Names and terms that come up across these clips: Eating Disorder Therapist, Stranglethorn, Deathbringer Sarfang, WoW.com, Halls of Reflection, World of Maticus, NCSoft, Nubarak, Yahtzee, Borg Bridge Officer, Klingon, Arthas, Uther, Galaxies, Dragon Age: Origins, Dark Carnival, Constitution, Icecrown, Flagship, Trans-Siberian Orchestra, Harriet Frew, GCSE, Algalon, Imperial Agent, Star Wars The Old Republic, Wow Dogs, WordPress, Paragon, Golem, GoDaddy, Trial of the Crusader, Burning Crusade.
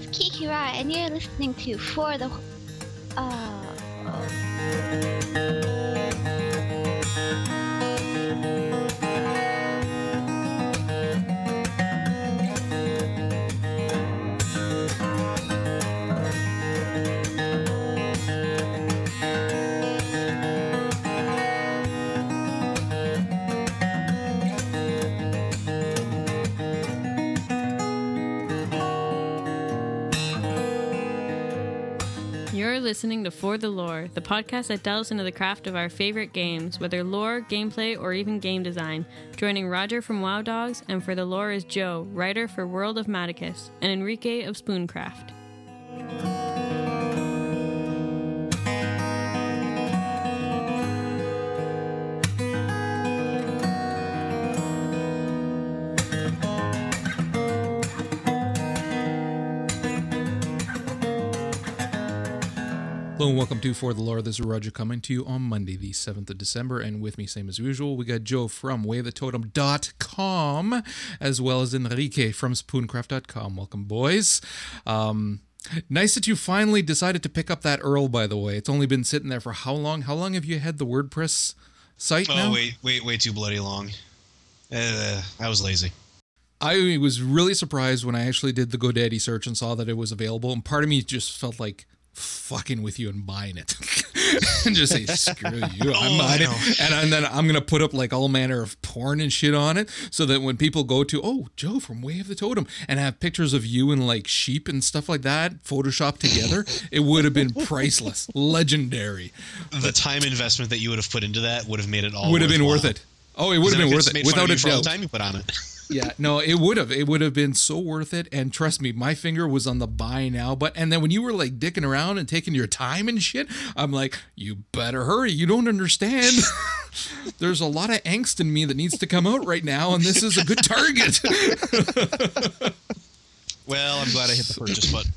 is Kiki Rai, and you're listening to For the... You're listening to For the Lore, the podcast that delves into the craft of our favorite games, whether lore, gameplay, or even game design. Joining Roger from WoW Dogs, and For the Lore is Joe, writer for World of Maticus, and Enrique of Spooncraft. Hello and welcome to For the Lore. This is Roger coming to you on Monday, the 7th of December, and with me, same as usual, we got Joe from wayofthetotem.com, as well as Enrique from spooncraft.com. Welcome, boys. Nice that you finally decided to pick up that URL, by the way. It's only been sitting there for how long? How long have you had the WordPress site now? Oh, way too bloody long. I was lazy. I was really surprised when I actually did the GoDaddy search and saw that it was available, and part of me just felt like fucking with you and buying it and just say screw you, I'm buying it, and then I'm gonna put up like all manner of porn and shit on it so that when people go to Joe from Way of the Totem and have pictures of you and like sheep and stuff like that photoshopped together, it would have been priceless. Legendary. The time investment that you would have put into that would have made it all would have been worth it. It would have been worth it without a doubt. The time you put on it. Yeah, no, it would have been so worth it, and trust me, my finger was on the buy now, and then when you were like dicking around and taking your time and shit, I'm like, you better hurry, you don't understand. There's a lot of angst in me that needs to come out right now, and this is a good target. Well, I'm glad I hit the purchase button.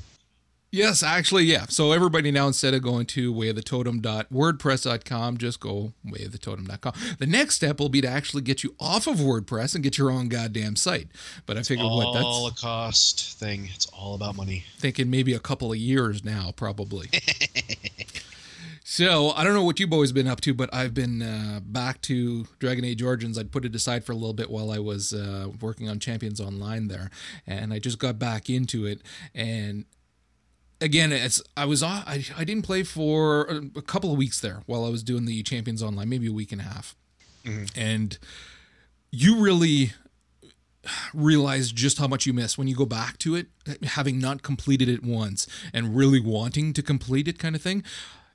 Yes, actually, yeah. So everybody now, instead of going to wayofthetotem.wordpress.com, just go wayofthetotem.com. The next step will be to actually get you off of WordPress and get your own goddamn site. But I figured that's all a cost thing. It's all about money. Thinking maybe a couple of years now, probably. So I don't know what you boys been up to, but I've been back to Dragon Age Origins. I'd put it aside for a little bit while I was working on Champions Online there, and I just got back into it. And again, I didn't play for a couple of weeks there while I was doing the Champions Online, maybe a week and a half. Mm-hmm. And you really realize just how much you miss when you go back to it, having not completed it once and really wanting to complete it, kind of thing.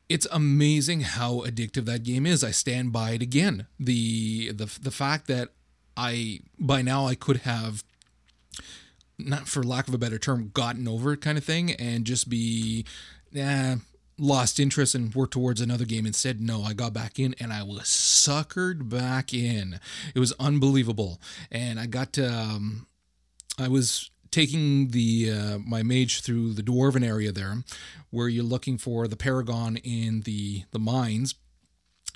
It's amazing how addictive that game is. I stand by it again. The fact that by now I could have, not for lack of a better term, gotten over it, kind of thing, and just be lost interest and work towards another game. Instead, no, I got back in and I was suckered back in. It was unbelievable. And I got to, I was taking my mage through the Dwarven area there, where you're looking for the Paragon in the mines.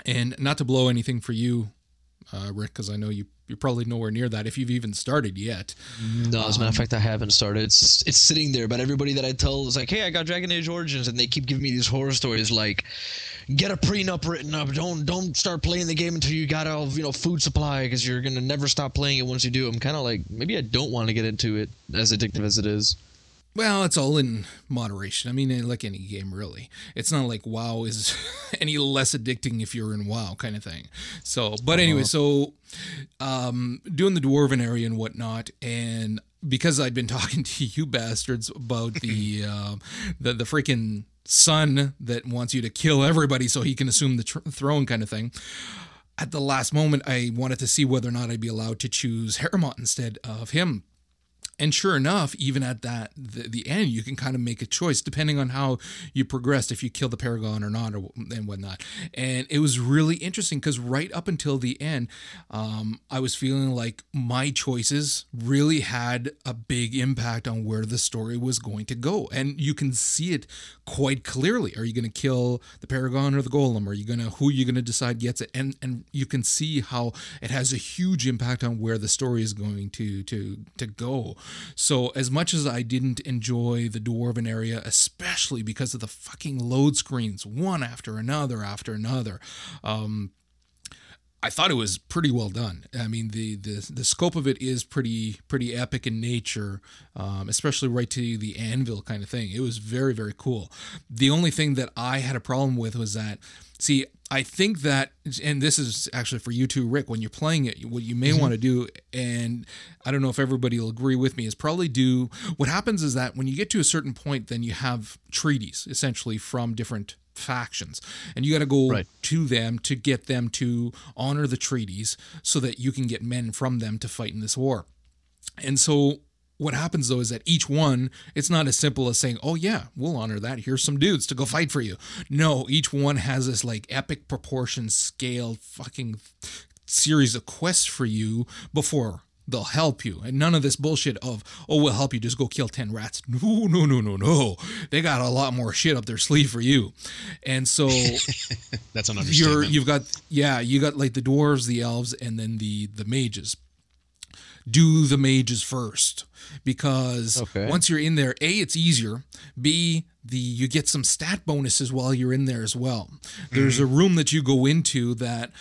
And not to blow anything for you, Rick, because I know you're probably nowhere near that if you've even started yet. No, as a matter of fact, I haven't started. It's sitting there, but everybody that I tell is like, hey, I got Dragon Age Origins, and they keep giving me these horror stories like, get a prenup written up, don't start playing the game until you got all, food supply, because you're going to never stop playing it once you do. I'm kind of like, maybe I don't want to get into it, as addictive as it is. Well, it's all in moderation. I mean, like any game, really. It's not like WoW is any less addicting if you're in WoW, kind of thing. So, but anyway, doing the Dwarven area and whatnot, and because I'd been talking to you bastards about the freaking son that wants you to kill everybody so he can assume the throne, kind of thing. At the last moment, I wanted to see whether or not I'd be allowed to choose Haremont instead of him. And sure enough, even at the end, you can kind of make a choice depending on how you progressed, if you kill the Paragon or not, and whatnot. And it was really interesting because right up until the end, I was feeling like my choices really had a big impact on where the story was going to go. And you can see it quite clearly. Are you going to kill the Paragon or the Golem? Who are you going to decide gets it? And you can see how it has a huge impact on where the story is going to go. So as much as I didn't enjoy the Dwarven area, especially because of the fucking load screens, one after another, I thought it was pretty well done. I mean, the scope of it is pretty epic in nature, especially right to the anvil kind of thing. It was very, very cool. The only thing that I had a problem with was that, see, I think that, and this is actually for you too, Rick, when you're playing it, what you may want to do, and I don't know if everybody will agree with me, is probably do, what happens is that when you get to a certain point, then you have treaties, essentially, from different factions, and you got to go to them to get them to honor the treaties so that you can get men from them to fight in this war. And so what happens though is that each one, it's not as simple as saying, oh yeah, we'll honor that, here's some dudes to go fight for you. No, each one has this like epic proportion scale fucking series of quests for you before they'll help you. And none of this bullshit of, oh, we'll help you, just go kill 10 rats. No, no, no, no, no. They got a lot more shit up their sleeve for you. And so that's an understatement. You got like the dwarves, the elves, and then the mages. Do the mages first, because once you're in there, A, it's easier. B, you get some stat bonuses while you're in there as well. There's a room that you go into that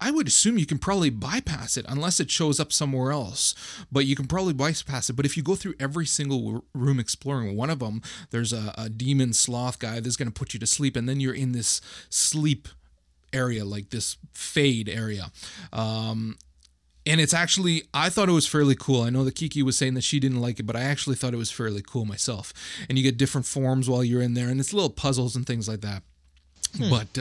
I would assume you can probably bypass it unless it shows up somewhere else, but you can probably bypass it. But if you go through every single room exploring one of them, there's a demon sloth guy that's going to put you to sleep, and then you're in this sleep area, like this fade area. And it's actually, I thought it was fairly cool. I know that Kiki was saying that she didn't like it, but I actually thought it was fairly cool myself. And you get different forms while you're in there, and it's little puzzles and things like that. But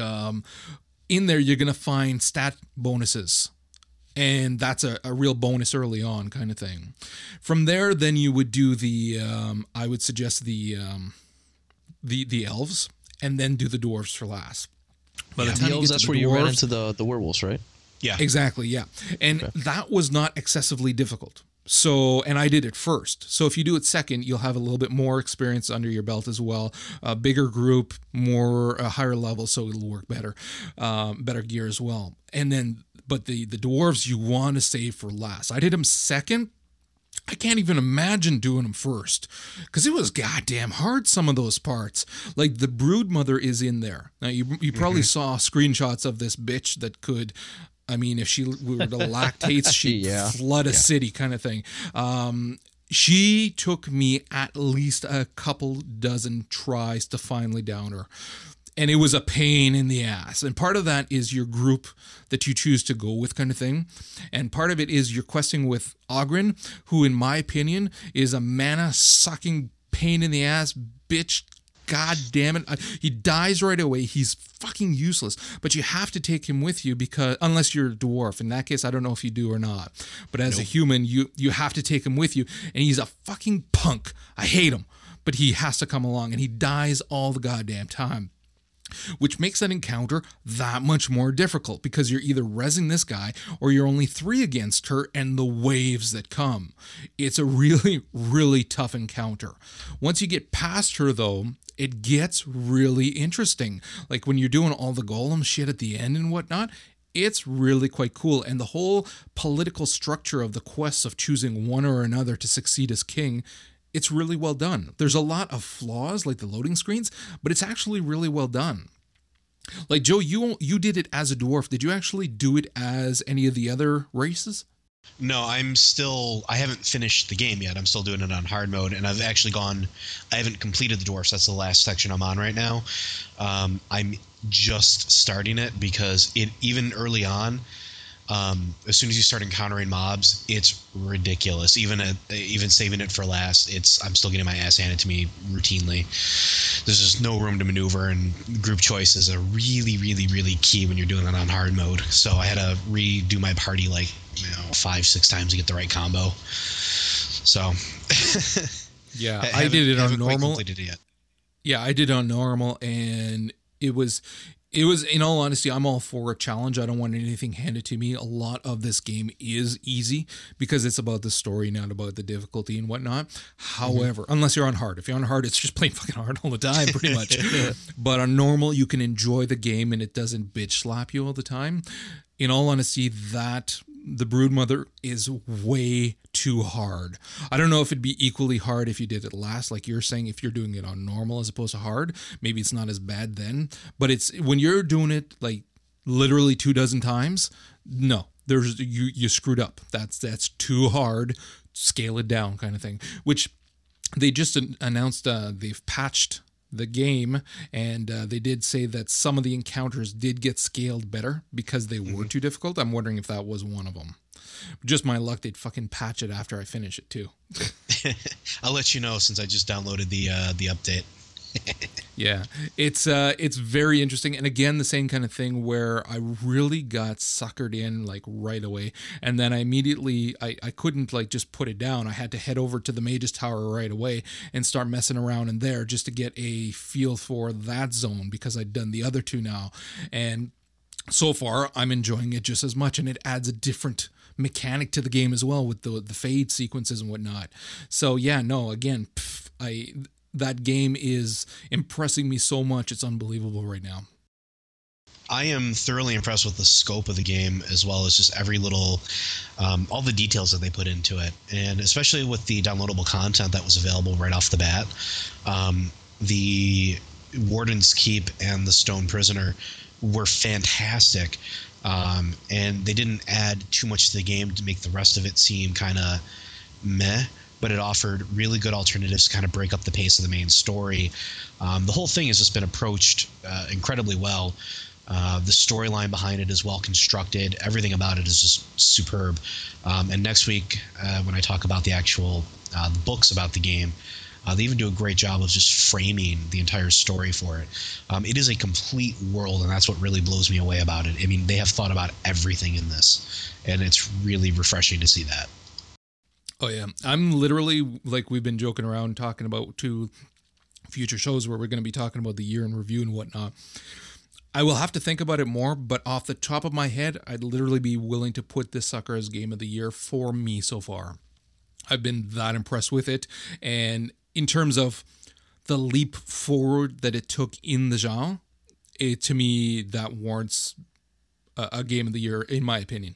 in there, you're going to find stat bonuses. And that's a real bonus early on kind of thing. From there, then you would do I would suggest the elves, and then do the dwarves for last. By the time the elves, that's where you ran into the werewolves, right? Yeah, exactly. Yeah. And that was not excessively difficult. So, and I did it first. So if you do it second, you'll have a little bit more experience under your belt as well. A bigger group, a higher level. So it'll work better, better gear as well. And then, but the dwarves you want to save for last. I did them second. I can't even imagine doing them first, because it was goddamn hard, some of those parts. Like, the Broodmother is in there. Now, you probably saw screenshots of this bitch that could... I mean, if she were to lactate, she'd flood a city kind of thing. She took me at least a couple dozen tries to finally down her. And it was a pain in the ass. And part of that is your group that you choose to go with kind of thing. And part of it is you're questing with Ogryn, who, in my opinion, is a mana-sucking pain in the ass bitch. God damn it. He dies right away. He's fucking useless. But you have to take him with you, because unless you're a dwarf. In that case, I don't know if you do or not. But as a human, you have to take him with you. And he's a fucking punk. I hate him. But he has to come along. And he dies all the goddamn time. Which makes that encounter that much more difficult, because you're either rezzing this guy or you're only 3 against her and the waves that come. It's a really, really tough encounter. Once you get past her, though, it gets really interesting. Like when you're doing all the golem shit at the end and whatnot, it's really quite cool. And the whole political structure of the quests of choosing one or another to succeed as king, it's really well done. There's a lot of flaws, like the loading screens, but it's actually really well done. Like, Joe, you did it as a dwarf. Did you actually do it as any of the other races? No, I haven't finished the game yet. I'm still doing it on hard mode, and I haven't completed the dwarfs. That's the last section I'm on right now. I'm just starting it, because even early on, as soon as you start encountering mobs, it's ridiculous. Even saving it for last, I'm still getting my ass handed to me routinely. There's just no room to maneuver, and group choice is a really, really, really key when you're doing it on hard mode. So I had to redo my party 5-6 times to get the right combo. So yeah, I did it on normal. Yeah, I did on normal, and it was, in all honesty, I'm all for a challenge. I don't want anything handed to me. A lot of this game is easy because it's about the story, not about the difficulty and whatnot. However, unless you're on hard. If you're on hard, it's just plain fucking hard all the time, pretty much. But on normal, you can enjoy the game and it doesn't bitch slap you all the time. in all honesty, that the Broodmother is way too hard. I don't know if it'd be equally hard if you did it last, like you're saying, if you're doing it on normal as opposed to hard, maybe it's not as bad then, but it's when you're doing it like literally 2 dozen times, no, there's you screwed up. That's too hard. Scale it down kind of thing, which they just announced they've patched the game, and they did say that some of the encounters did get scaled better because they were too difficult. I'm wondering if that was one of them. Just my luck, they'd fucking patch it after I finish it too. I'll let you know since I just downloaded the update. Yeah, it's very interesting. And again, the same kind of thing where I really got suckered in like right away. And then I immediately, I couldn't like just put it down. I had to head over to the Mage's Tower right away and start messing around in there just to get a feel for that zone, because I'd done the other two now. And so far, I'm enjoying it just as much. And it adds a different mechanic to the game as well with the fade sequences and whatnot. So yeah, no, again, that game is impressing me so much. It's unbelievable right now. I am thoroughly impressed with the scope of the game, as well as just every little, all the details that they put into it. And especially with the downloadable content that was available right off the bat, the Warden's Keep and the Stone Prisoner were fantastic. And they didn't add too much to the game to make the rest of it seem kind of meh, but it offered really good alternatives to kind of break up the pace of the main story. The whole thing has just been approached incredibly well. The storyline behind it is well constructed. Everything about it is just superb. And next week, when I talk about the actual the books about the game, they even do a great job of just framing the entire story for it. It is a complete world, and that's what really blows me away about it. I mean, they have thought about everything in this, and it's really refreshing to see that. Oh, yeah. I'm literally, like we've been joking around talking about two future shows where we're going to be talking about the year in review and whatnot. I will have to think about it more, but off the top of my head, I'd literally be willing to put this sucker as game of the year for me so far. I've been that impressed with it. And in terms of the leap forward that it took in the genre, to me, that warrants a game of the year, in my opinion.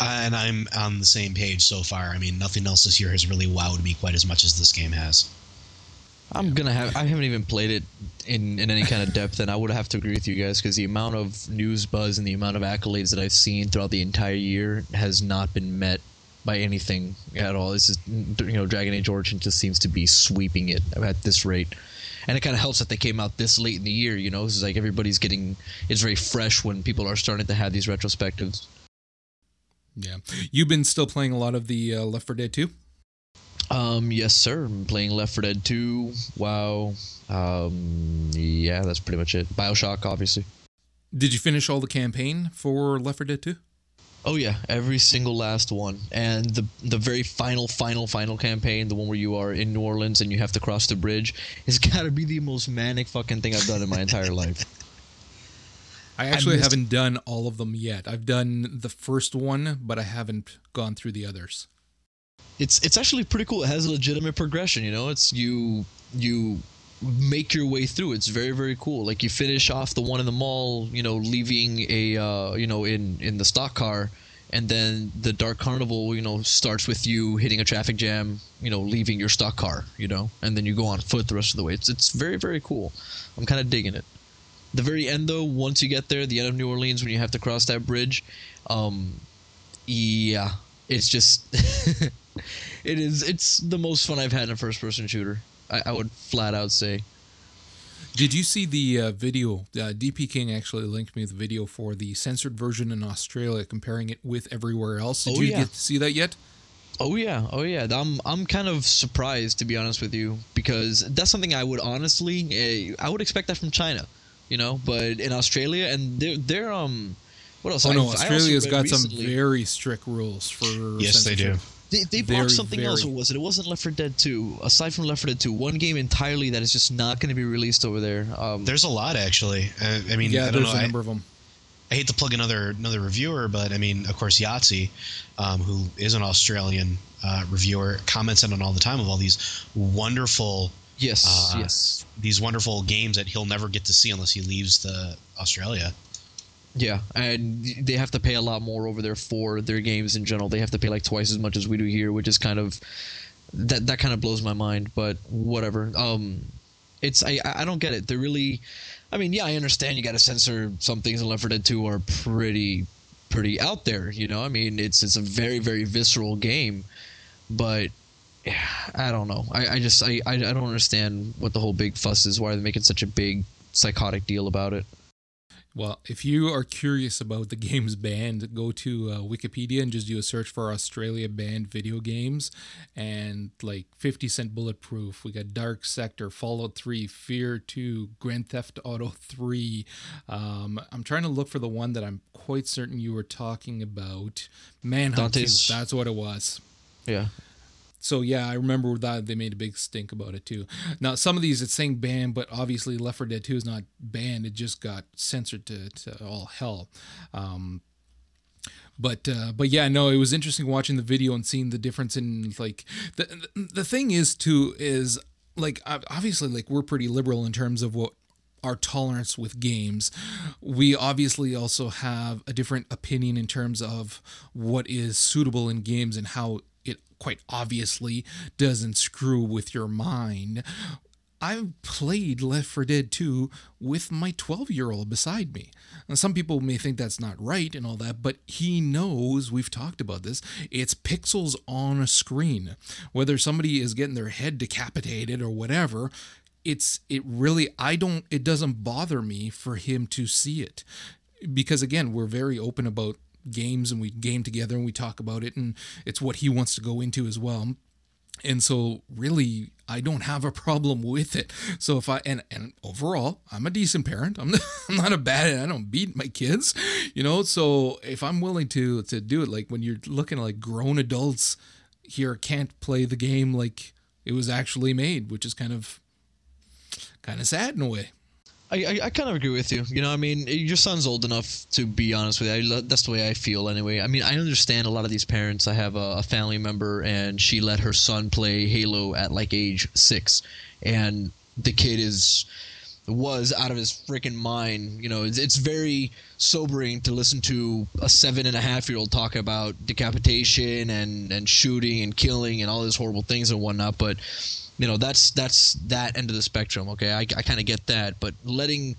And I'm on the same page so far. I mean, nothing else this year has really wowed me quite as much as this game has. I haven't even played it in any kind of depth, and I would have to agree with you guys, because the amount of news buzz and the amount of accolades that I've seen throughout the entire year has not been met by anything at all. This is, Dragon Age Origins just seems to be sweeping it at this rate. And it kind of helps that they came out this late in the year, It's like everybody's getting... It's very fresh when people are starting to have these retrospectives. Yeah. You've been still playing a lot of the Left 4 Dead 2? Yes, sir. I'm playing Left 4 Dead 2. WoW. Yeah, that's pretty much it. BioShock, obviously. Did you finish all the campaign for Left 4 Dead 2? Oh, yeah. Every single last one. And the very final campaign, the one where you are in New Orleans and you have to cross the bridge, has got to be the most manic fucking thing I've done in my entire life. I actually haven't done all of them yet. I've done the first one, but I haven't gone through the others. It's actually pretty cool. It has a legitimate progression, It's you make your way through. It's very, very cool. Like, you finish off the one in the mall, leaving a in the stock car, and then the Dark Carnival, starts with you hitting a traffic jam, leaving your stock car, and then you go on foot the rest of the way. It's very, very cool. I'm kind of digging it. The very end, though, once you get there, the end of New Orleans, when you have to cross that bridge, yeah, it's just, it's the most fun I've had in a first-person shooter, I would flat out say. Did you see the video? DP King actually linked me the video for the censored version in Australia, comparing it with everywhere else. Did you get to see that yet? Oh yeah. I'm kind of surprised, to be honest with you, because that's something I would honestly, I would expect that from China. But in Australia, and they're what else? Australia's got recently some very strict rules for censorship. They do. They blocked something else. What was it? It wasn't Left 4 Dead 2. Aside from Left 4 Dead 2, one game entirely that is just not going to be released over there. There's a lot, actually. I don't know, a number of them. I hate to plug another reviewer, but I mean, of course, Yahtzee, who is an Australian reviewer, comments on it all the time of all these wonderful. Yes. These wonderful games that he'll never get to see unless he leaves Australia. Yeah, and they have to pay a lot more over there for their games in general. They have to pay like twice as much as we do here, which is kind of that kind of blows my mind. But whatever. It's I don't get it. They're really, I mean, yeah, I understand you got to censor some things in Left 4 Dead 2 are pretty out there. You know, I mean, it's a very very visceral game, but yeah, I don't know. I just don't understand what the whole big fuss is. Why are they making such a big psychotic deal about it? Well, if you are curious about the game's banned, go to Wikipedia and just do a search for Australia banned video games, and like 50 Cent Bulletproof. We got Dark Sector, Fallout 3, Fear 2, Grand Theft Auto 3. I'm trying to look for the one that I'm quite certain you were talking about. Manhunt 2, that's what it was. Yeah. So, yeah, I remember that they made a big stink about it, too. Now, some of these, it's saying banned, but obviously Left 4 Dead 2 is not banned. It just got censored to all hell. But yeah, no, it was interesting watching the video and seeing the difference in, like... The thing is, too, is, like, obviously, like, we're pretty liberal in terms of what our tolerance with games. We obviously also have a different opinion in terms of what is suitable in games and how... quite obviously doesn't screw with your mind. I've played Left 4 Dead 2 with my 12-year-old beside me. Now, some people may think that's not right and all that, but he knows, we've talked about this, it's pixels on a screen. Whether somebody is getting their head decapitated or whatever, it doesn't bother me for him to see it. Because again, we're very open about games and we game together and we talk about it, and it's what he wants to go into as well. And so really I don't have a problem with it. So if I and overall I'm a decent parent, I'm not a bad, I don't beat my kids, you know. So if I'm willing to do it, like when you're looking at like grown adults here can't play the game like it was actually made, which is kind of sad in a way. I kind of agree with you. You know, I mean, your son's old enough to be honest with you. That's the way I feel anyway. I mean, I understand a lot of these parents. I have a family member, and she let her son play Halo at like age 6. And the kid was out of his freaking mind. You know, it's very sobering to listen to a 7.5-year-old talk about decapitation and shooting and killing and all these horrible things and whatnot. But... you know, that's that end of the spectrum, okay? I kind of get that, but letting,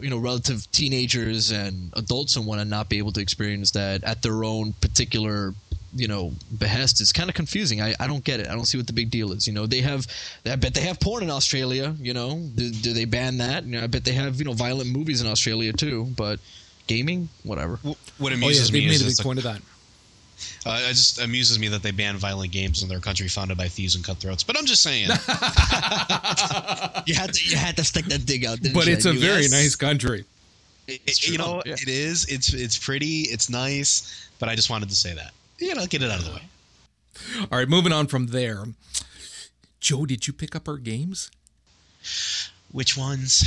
you know, relative teenagers and adults and whatnot not be able to experience that at their own particular, you know, behest is kind of confusing. I don't get it. I don't see what the big deal is. You know, I bet they have porn in Australia, you know. Do they ban that? You know, I bet they have, you know, violent movies in Australia too, but gaming, whatever. What amuses me is... made a big point of that. It just amuses me that they ban violent games in their country founded by thieves and cutthroats. But I'm just saying. you had to stick that dig out, didn't you? But it's a very nice country. You know, yeah. It is. It's pretty. It's nice. But I just wanted to say that. You know, get it out of the way. All right, moving on from there. Joe, did you pick up our games? Which ones?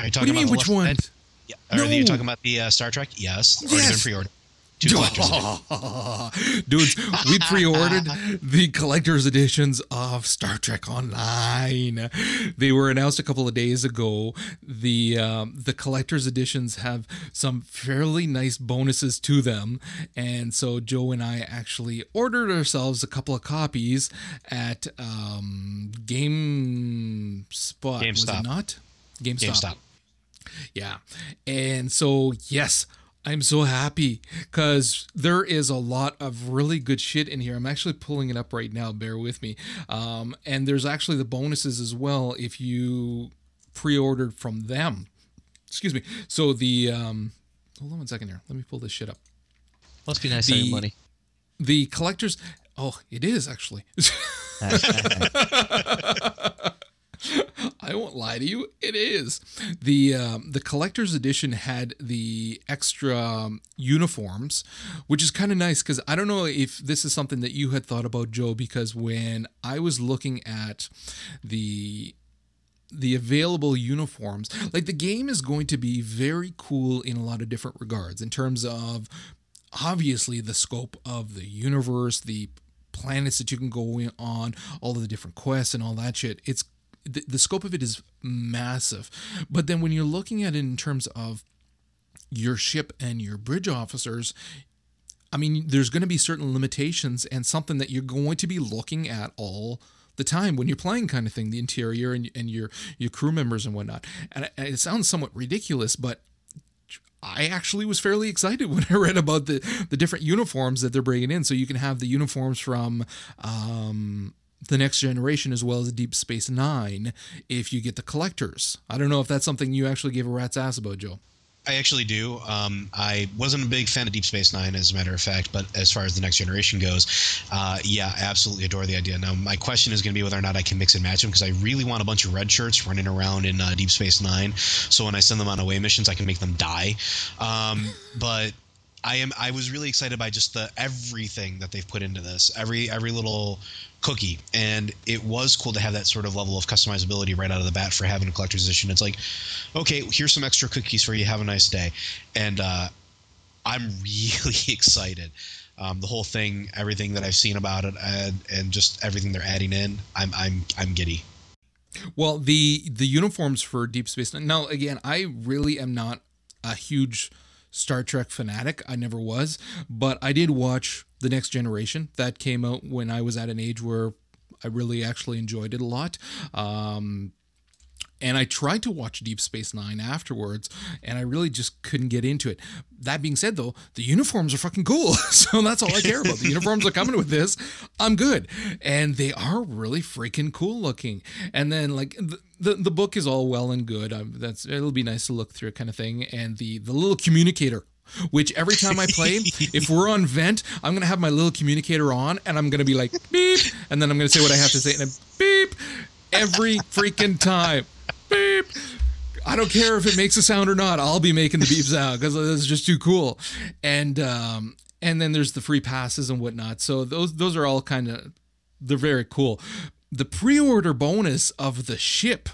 Are you talking about which ones? Yeah. No. Are you talking about the Star Trek? Yes. Yes. Already been pre-ordered. Dudes, we pre-ordered the collector's editions of Star Trek Online. They were announced a couple of days ago. The collector's editions have some fairly nice bonuses to them. And so Joe and I actually ordered ourselves a couple of copies at GameStop. Was it not? GameStop. Yeah. And so, yes, I'm so happy because there is a lot of really good shit in here. I'm actually pulling it up right now. Bear with me. And there's actually the bonuses as well if you pre-ordered from them. Excuse me. So the... hold on one second here. Let me pull this shit up. Must be nice having money. The collectors... Oh, it is actually. I won't lie to you. It is. The collector's edition had the extra uniforms, which is kind of nice because I don't know if this is something that you had thought about, Joe, because when I was looking at the available uniforms, like the game is going to be very cool in a lot of different regards in terms of obviously the scope of the universe, the planets that you can go in on, all of the different quests and all that shit. It's the scope of it is massive. But then when you're looking at it in terms of your ship and your bridge officers, I mean, there's going to be certain limitations and something that you're going to be looking at all the time when you're playing kind of thing, the interior and your crew members and whatnot. And it sounds somewhat ridiculous, but I actually was fairly excited when I read about the different uniforms that they're bringing in. So you can have the uniforms from The Next Generation as well as Deep Space Nine if you get the collectors. I don't know if that's something you actually gave a rat's ass about, Joe. I actually do. I wasn't a big fan of Deep Space Nine, as a matter of fact, but as far as The Next Generation goes, yeah, I absolutely adore the idea. Now, my question is going to be whether or not I can mix and match them, because I really want a bunch of red shirts running around in Deep Space Nine, so when I send them on away missions, I can make them die. But I was really excited by just everything that they've put into this, every little cookie, and it was cool to have that sort of level of customizability right out of the bat for having a collector's edition. It's like, okay, here's some extra cookies for you. Have a nice day, and I'm really excited. The whole thing, everything that I've seen about it, and just everything they're adding in, I'm giddy. Well, the uniforms for Deep Space Nine. Now, again, I really am not a huge Star Trek fanatic. I never was, but I did watch The Next Generation. That came out when I was at an age where I really actually enjoyed it a lot. And I tried to watch Deep Space Nine afterwards, and I really just couldn't get into it. That being said, though, the uniforms are fucking cool. So that's all I care about. The uniforms are coming with this. I'm good. And they are really freaking cool looking. And then, like, the book is all well and good. It'll be nice to look through, kind of thing. And the little communicator, which every time I play, if we're on vent, I'm going to have my little communicator on, and I'm going to be like, beep. And then I'm going to say what I have to say, and then beep. Every freaking time. Beep. I don't care if it makes a sound or not. I'll be making the beeps out because it's just too cool. And then there's the free passes and whatnot. So those are all kind of, they're very cool. The pre-order bonus of the ship,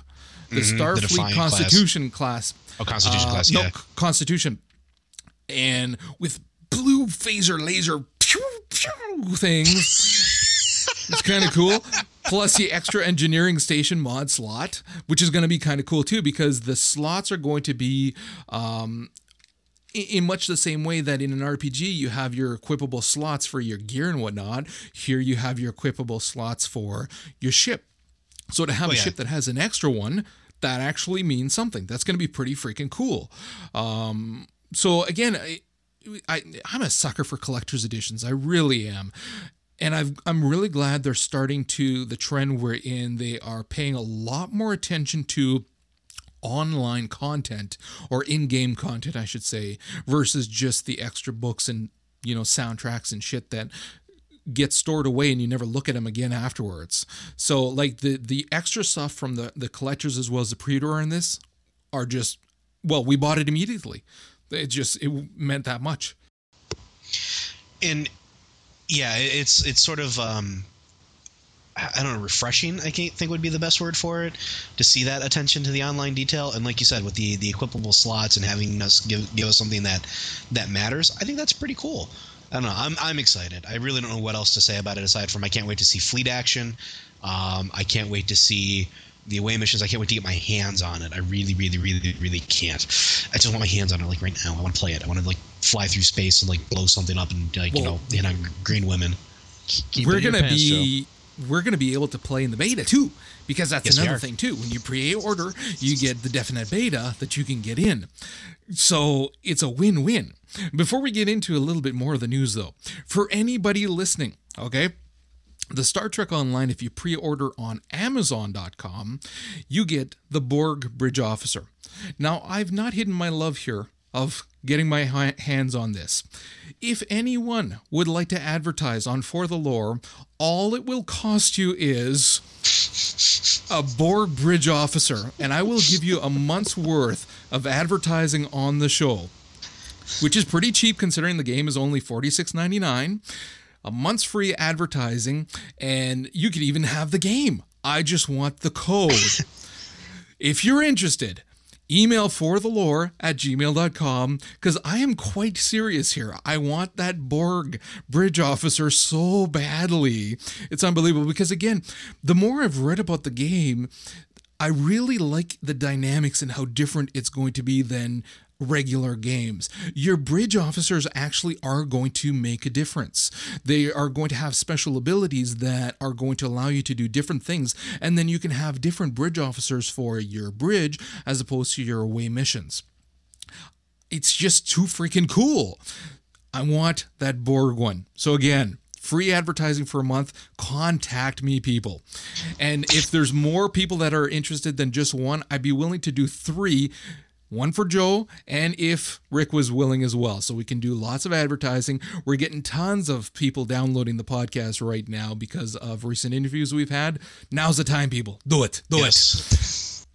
the Starfleet Constitution class. Oh, Constitution class, yeah. No, Constitution. And with blue phaser laser pew, pew things. It's kind of cool. Plus the extra engineering station mod slot, which is going to be kind of cool too, because the slots are going to be in much the same way that in an RPG you have your equipable slots for your gear and whatnot. Here you have your equipable slots for your ship. So to have a ship that has an extra one, that actually means something. That's going to be pretty freaking cool. So again, I'm a sucker for collector's editions. I really am. And I'm really glad they're starting to the trend we're in. They are paying a lot more attention to online content, or in-game content, I should say, versus just the extra books and, you know, soundtracks and shit that get stored away and you never look at them again afterwards. So like the extra stuff from the collectors as well as the pre-order in this are just, well, we bought it immediately. It meant that much. And yeah, it's sort of, I don't know, refreshing, I think would be the best word for it, to see that attention to the online detail. And like you said, with the equipable slots and having us give us something that matters, I think that's pretty cool. I don't know, I'm excited. I really don't know what else to say about it aside from I can't wait to see fleet action. I can't wait to see the away missions. I can't wait to get my hands on it. I really, really, really, really can't. I just want my hands on it, like, right now. I want to play it. I want to, like, fly through space and, like, blow something up and, like, well, you know, hit on green women. We're gonna be able to play in the beta too, because that's another thing too. When you pre-order, you get the definite beta that you can get in. So it's a win-win. Before we get into a little bit more of the news, though, for anybody listening, okay. The Star Trek Online, if you pre-order on Amazon.com, you get the Borg Bridge Officer. Now, I've not hidden my love here of getting my hands on this. If anyone would like to advertise on For the Lore, all it will cost you is a Borg Bridge Officer, and I will give you a month's worth of advertising on the show, which is pretty cheap considering the game is only $46.99. A month's free advertising, and you could even have the game. I just want the code. If you're interested, email forthelore@gmail.com, because I am quite serious here. I want that Borg Bridge Officer so badly. It's unbelievable, because, again, the more I've read about the game, I really like the dynamics and how different it's going to be than regular games. Your bridge officers actually are going to make a difference. They are going to have special abilities that are going to allow you to do different things, and then you can have different bridge officers for your bridge as opposed to your away missions. It's just too freaking cool. I want that Borg one. So again, free advertising for a month. Contact me, people. And if there's more people that are interested than just one, I'd be willing to do three. One for Joe, and if Rick was willing as well. So we can do lots of advertising. We're getting tons of people downloading the podcast right now because of recent interviews we've had. Now's the time, people. Do it. Do yes. it.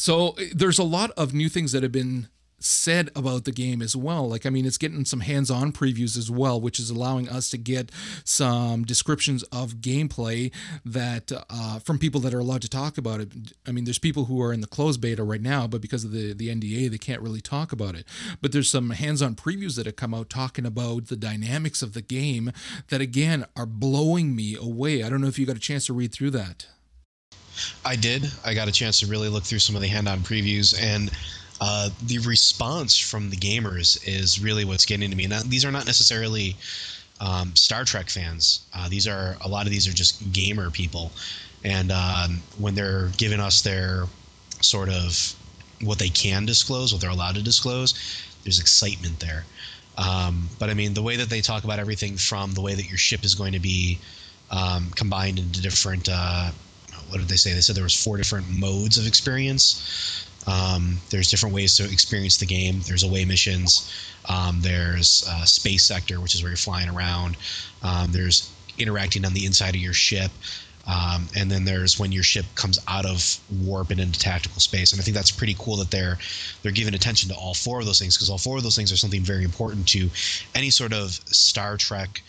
So there's a lot of new things that have been said about the game as well. Like, I mean, it's getting some hands-on previews as well, which is allowing us to get some descriptions of gameplay that from people that are allowed to talk about it. I mean, there's people who are in the closed beta right now, but because of the NDA, they can't really talk about it. But there's some hands-on previews that have come out talking about the dynamics of the game that, again, are blowing me away. I don't know if you got a chance to read through that. I did. I got a chance to really look through some of the hand-on previews, and the response from the gamers is really what's getting to me. Now, these are not necessarily Star Trek fans. These are a lot of these are just gamer people, and when they're giving us their sort of what they can disclose, what they're allowed to disclose, there's excitement there. But I mean, the way that they talk about everything from the way that your ship is going to be combined into different. What did they say? They said there was 4 different modes of experience. There's different ways to experience the game. There's away missions. There's space sector, which is where you're flying around. There's interacting on the inside of your ship. And then there's when your ship comes out of warp and into tactical space. And I think that's pretty cool that they're giving attention to all 4 of those things, because all 4 of those things are something very important to any sort of Star Trek,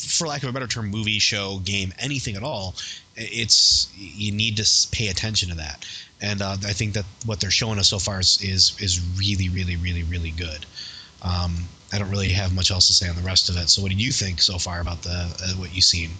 for lack of a better term, movie, show, game, anything at all. It's you need to pay attention to that, and I think that what they're showing us so far is really, really, really, really good. I don't really have much else to say on the rest of it. So, what do you think so far about the what you've seen?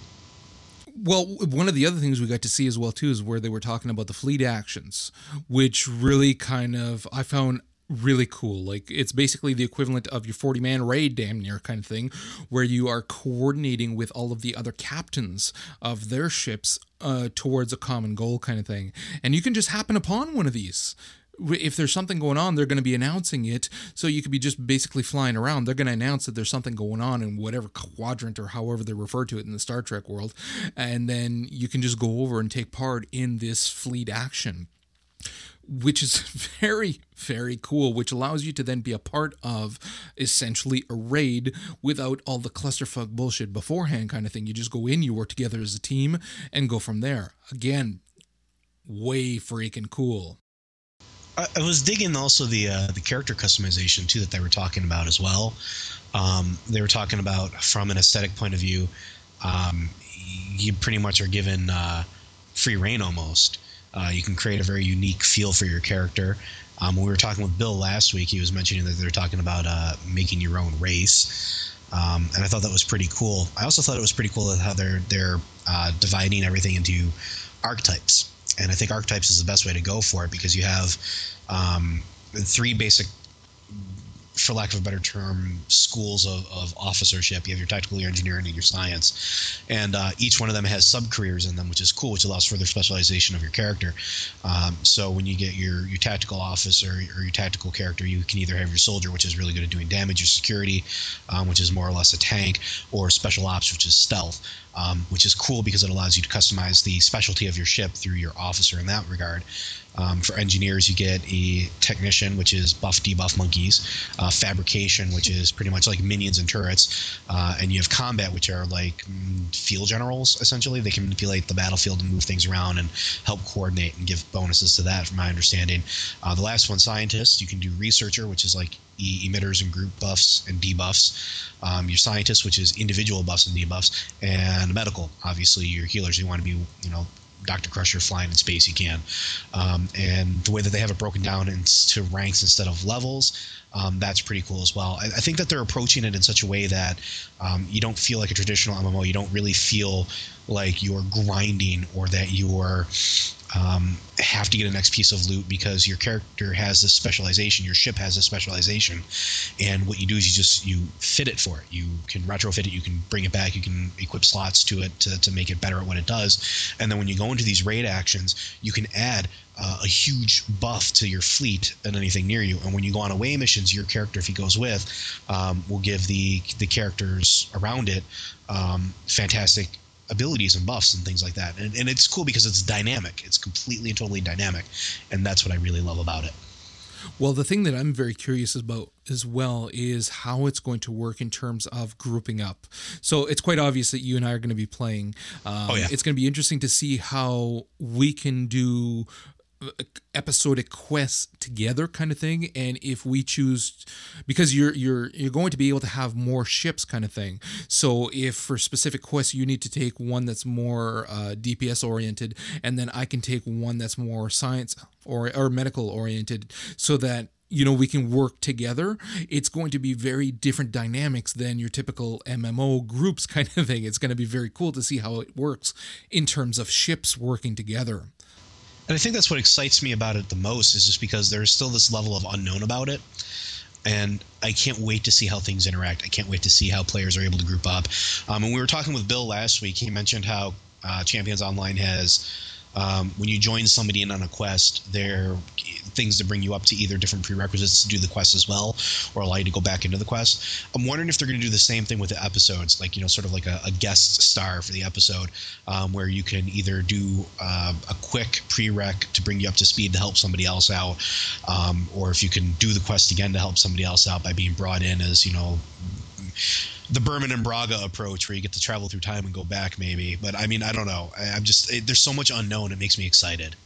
Well, one of the other things we got to see as well too is where they were talking about the fleet actions, which really kind of I found really cool. Like, it's basically the equivalent of your 40-man raid, damn near kind of thing, where you are coordinating with all of the other captains of their ships towards a common goal kind of thing. And you can just happen upon one of these. If there's something going on, they're going to be announcing it. So you could be just basically flying around. They're going to announce that there's something going on in whatever quadrant or however they refer to it in the Star Trek world. And then you can just go over and take part in this fleet action, which is very, very cool, which allows you to then be a part of essentially a raid without all the clusterfuck bullshit beforehand kind of thing. You just go in, you work together as a team, and go from there. Again, way freaking cool. I was digging also the character customization, too, that they were talking about as well. They were talking about, from an aesthetic point of view, you pretty much are given free reign almost. You can create a very unique feel for your character. When we were talking with Bill last week, he was mentioning that they're talking about making your own race, and I thought that was pretty cool. I also thought it was pretty cool how they're dividing everything into archetypes, and I think archetypes is the best way to go for it, because you have 3 basic, for lack of a better term, schools of officership. You have your tactical, your engineering, and your science. And each one of them has sub-careers in them, which is cool, which allows further specialization of your character. So when you get your tactical officer or your tactical character, you can either have your soldier, which is really good at doing damage, your security, which is more or less a tank, or special ops, which is stealth, which is cool because it allows you to customize the specialty of your ship through your officer in that regard. For engineers, you get a technician, which is buff, debuff monkeys, fabrication, which is pretty much like minions and turrets, and you have combat, which are like field generals, essentially. They can manipulate the battlefield and move things around and help coordinate and give bonuses to that, from my understanding. The last one, scientists, you can do researcher, which is like emitters and group buffs and debuffs, your scientists, which is individual buffs and debuffs, and medical, obviously, your healers. You want to be, Dr. Crusher flying in space, you can. And the way that they have it broken down into ranks instead of levels, that's pretty cool as well. I think that they're approaching it in such a way that you don't feel like a traditional MMO. You don't really feel like you're grinding or that you're have to get an X piece of loot because your character has this specialization, your ship has a specialization, and what you do is you fit it for it. You can retrofit it, you can bring it back, you can equip slots to it to make it better at what it does. And then when you go into these raid actions, you can add a huge buff to your fleet and anything near you. And when you go on away missions, your character, if he goes with, will give the characters around it fantastic abilities and buffs and things like that. And it's cool because it's dynamic. It's completely and totally dynamic. And that's what I really love about it. Well, the thing that I'm very curious about as well is how it's going to work in terms of grouping up. So it's quite obvious that you and I are going to be playing. It's going to be interesting to see how we can do episodic quests together, kind of thing, and if we choose, because you're going to be able to have more ships, kind of thing. So if for specific quests you need to take one that's more DPS oriented, and then I can take one that's more science or medical oriented, so that we can work together. It's going to be very different dynamics than your typical MMO groups, kind of thing. It's going to be very cool to see how it works in terms of ships working together. And I think that's what excites me about it the most, is just because there's still this level of unknown about it. And I can't wait to see how things interact. I can't wait to see how players are able to group up. When we were talking with Bill last week, he mentioned how Champions Online has, when you join somebody in on a quest, there are things to bring you up to either different prerequisites to do the quest as well, or allow you to go back into the quest. I'm wondering if they're going to do the same thing with the episodes, like, sort of like a guest star for the episode, where you can either do a quick prereq to bring you up to speed to help somebody else out, or if you can do the quest again to help somebody else out by being brought in as, the Berman and Braga approach, where you get to travel through time and go back, maybe. But I mean, I don't know. There's so much unknown. It makes me excited.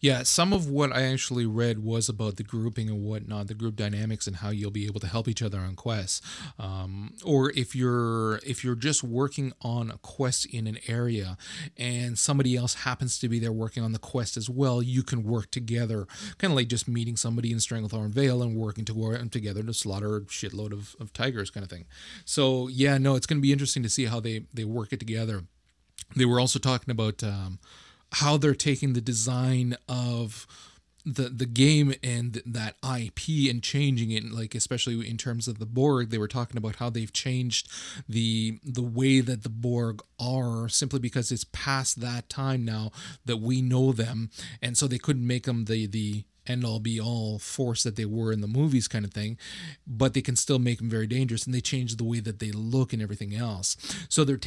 Yeah, some of what I actually read was about the grouping and whatnot, the group dynamics and how you'll be able to help each other on quests. Or if you're just working on a quest in an area and somebody else happens to be there working on the quest as well, you can work together. Kind of like just meeting somebody in Stranglethorn Vale and working together to slaughter a shitload of tigers, kind of thing. So, yeah, no, it's going to be interesting to see how they work it together. They were also talking about how they're taking the design of the game and that IP and changing it, like especially in terms of the Borg. They were talking about how they've changed the way that the Borg are, simply because it's past that time now that we know them, and so they couldn't make them the end all be all force that they were in the movies, kind of thing, but they can still make them very dangerous, and they changed the way that they look and everything else. So they're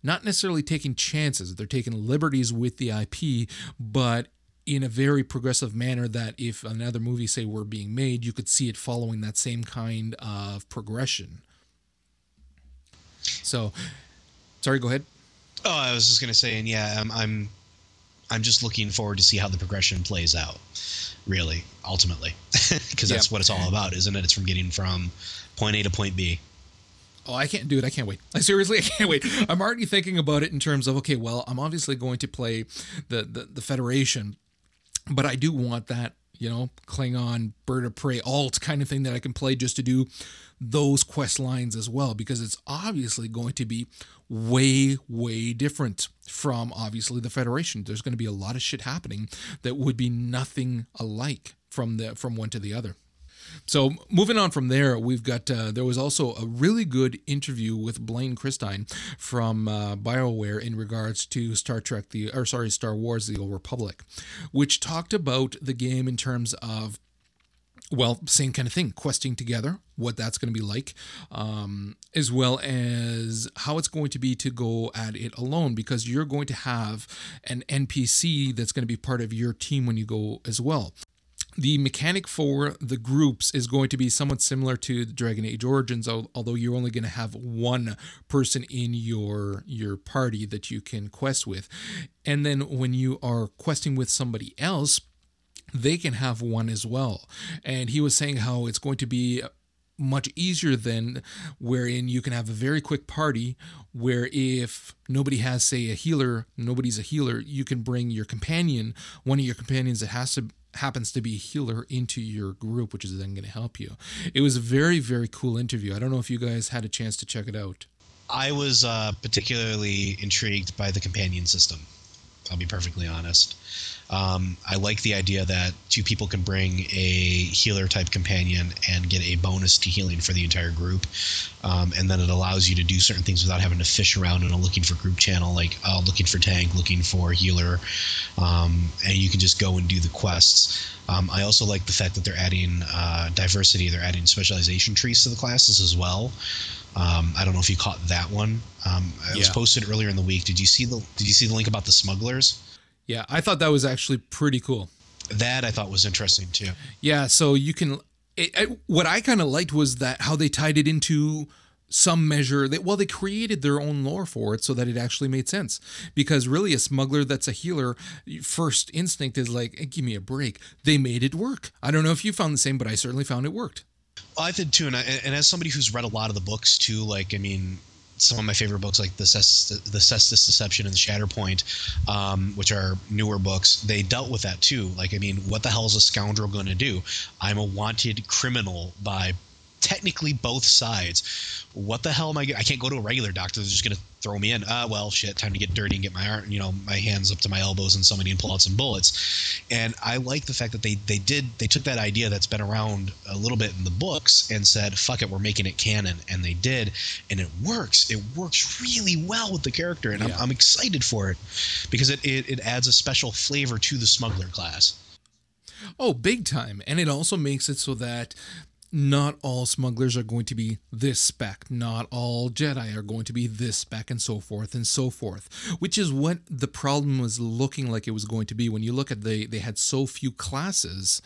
not necessarily taking chances. They're taking liberties with the IP, but in a very progressive manner that if another movie, say, were being made, you could see it following that same kind of progression. So, sorry, go ahead. Oh, I was just going to say, and yeah, I'm just looking forward to see how the progression plays out, really, ultimately, because that's what it's all about, isn't it? It's from getting from point A to point B. Oh, I can't do it. I can't wait. I can't wait. I'm already thinking about it in terms of, okay, well, I'm obviously going to play the Federation, but I do want that, Klingon, Bird of Prey, alt kind of thing that I can play just to do those quest lines as well, because it's obviously going to be way, way different from, obviously, the Federation. There's going to be a lot of shit happening that would be nothing alike from one to the other. So moving on from there, we've got there was also a really good interview with Blaine Christine from BioWare in regards to Star Wars: The Old Republic, which talked about the game in terms of, well, same kind of thing, questing together, what that's going to be like, as well as how it's going to be to go at it alone, because you're going to have an NPC that's going to be part of your team when you go as well. The mechanic for the groups is going to be somewhat similar to Dragon Age Origins, although you're only going to have one person in your party that you can quest with. And then when you are questing with somebody else, they can have one as well. And he was saying how it's going to be much easier than wherein you can have a very quick party where if nobody has, say, a healer, nobody's a healer, you can bring your companion, one of your companions that happens to be a healer into your group, which is then going to help you. It was a very, very cool interview. I don't know if you guys had a chance to check it out. I was particularly intrigued by the companion system. I'll be perfectly honest. I like the idea that two people can bring a healer-type companion and get a bonus to healing for the entire group, and then it allows you to do certain things without having to fish around in a looking for group channel, like looking for tank, looking for healer, and you can just go and do the quests. I also like the fact that they're adding diversity. They're adding specialization trees to the classes as well. I don't know if you caught that one. It was posted earlier in the week. Did you see the link about the smugglers? Yeah, I thought that was actually pretty cool. That I thought was interesting too. Yeah, so you can. What I kind of liked was that how they tied it into some measure. They created their own lore for it so that it actually made sense. Because really, a smuggler that's a healer, first instinct is like, hey, give me a break. They made it work. I don't know if you found the same, but I certainly found it worked. Well, I did too, and as somebody who's read a lot of the books too, like I mean. Some of my favorite books, like the Cestus Deception and Shatterpoint, which are newer books, they dealt with that too. Like, I mean, what the hell is a scoundrel going to do? I'm a wanted criminal by technically both sides. What the hell am I can't go to a regular doctor. They're just going to throw me in. Well, shit, time to get dirty and get my hands up to my elbows and somebody and pull out some bullets. And I like the fact that they took that idea that's been around a little bit in the books and said, fuck it, we're making it canon. And they did. And it works. It works really well with the character. And I'm excited for it because it adds a special flavor to the smuggler class. Oh, big time. And it also makes it so that not all smugglers are going to be this spec. Not all Jedi are going to be this spec, and so forth, which is what the problem was looking like it was going to be. When you look at they had so few classes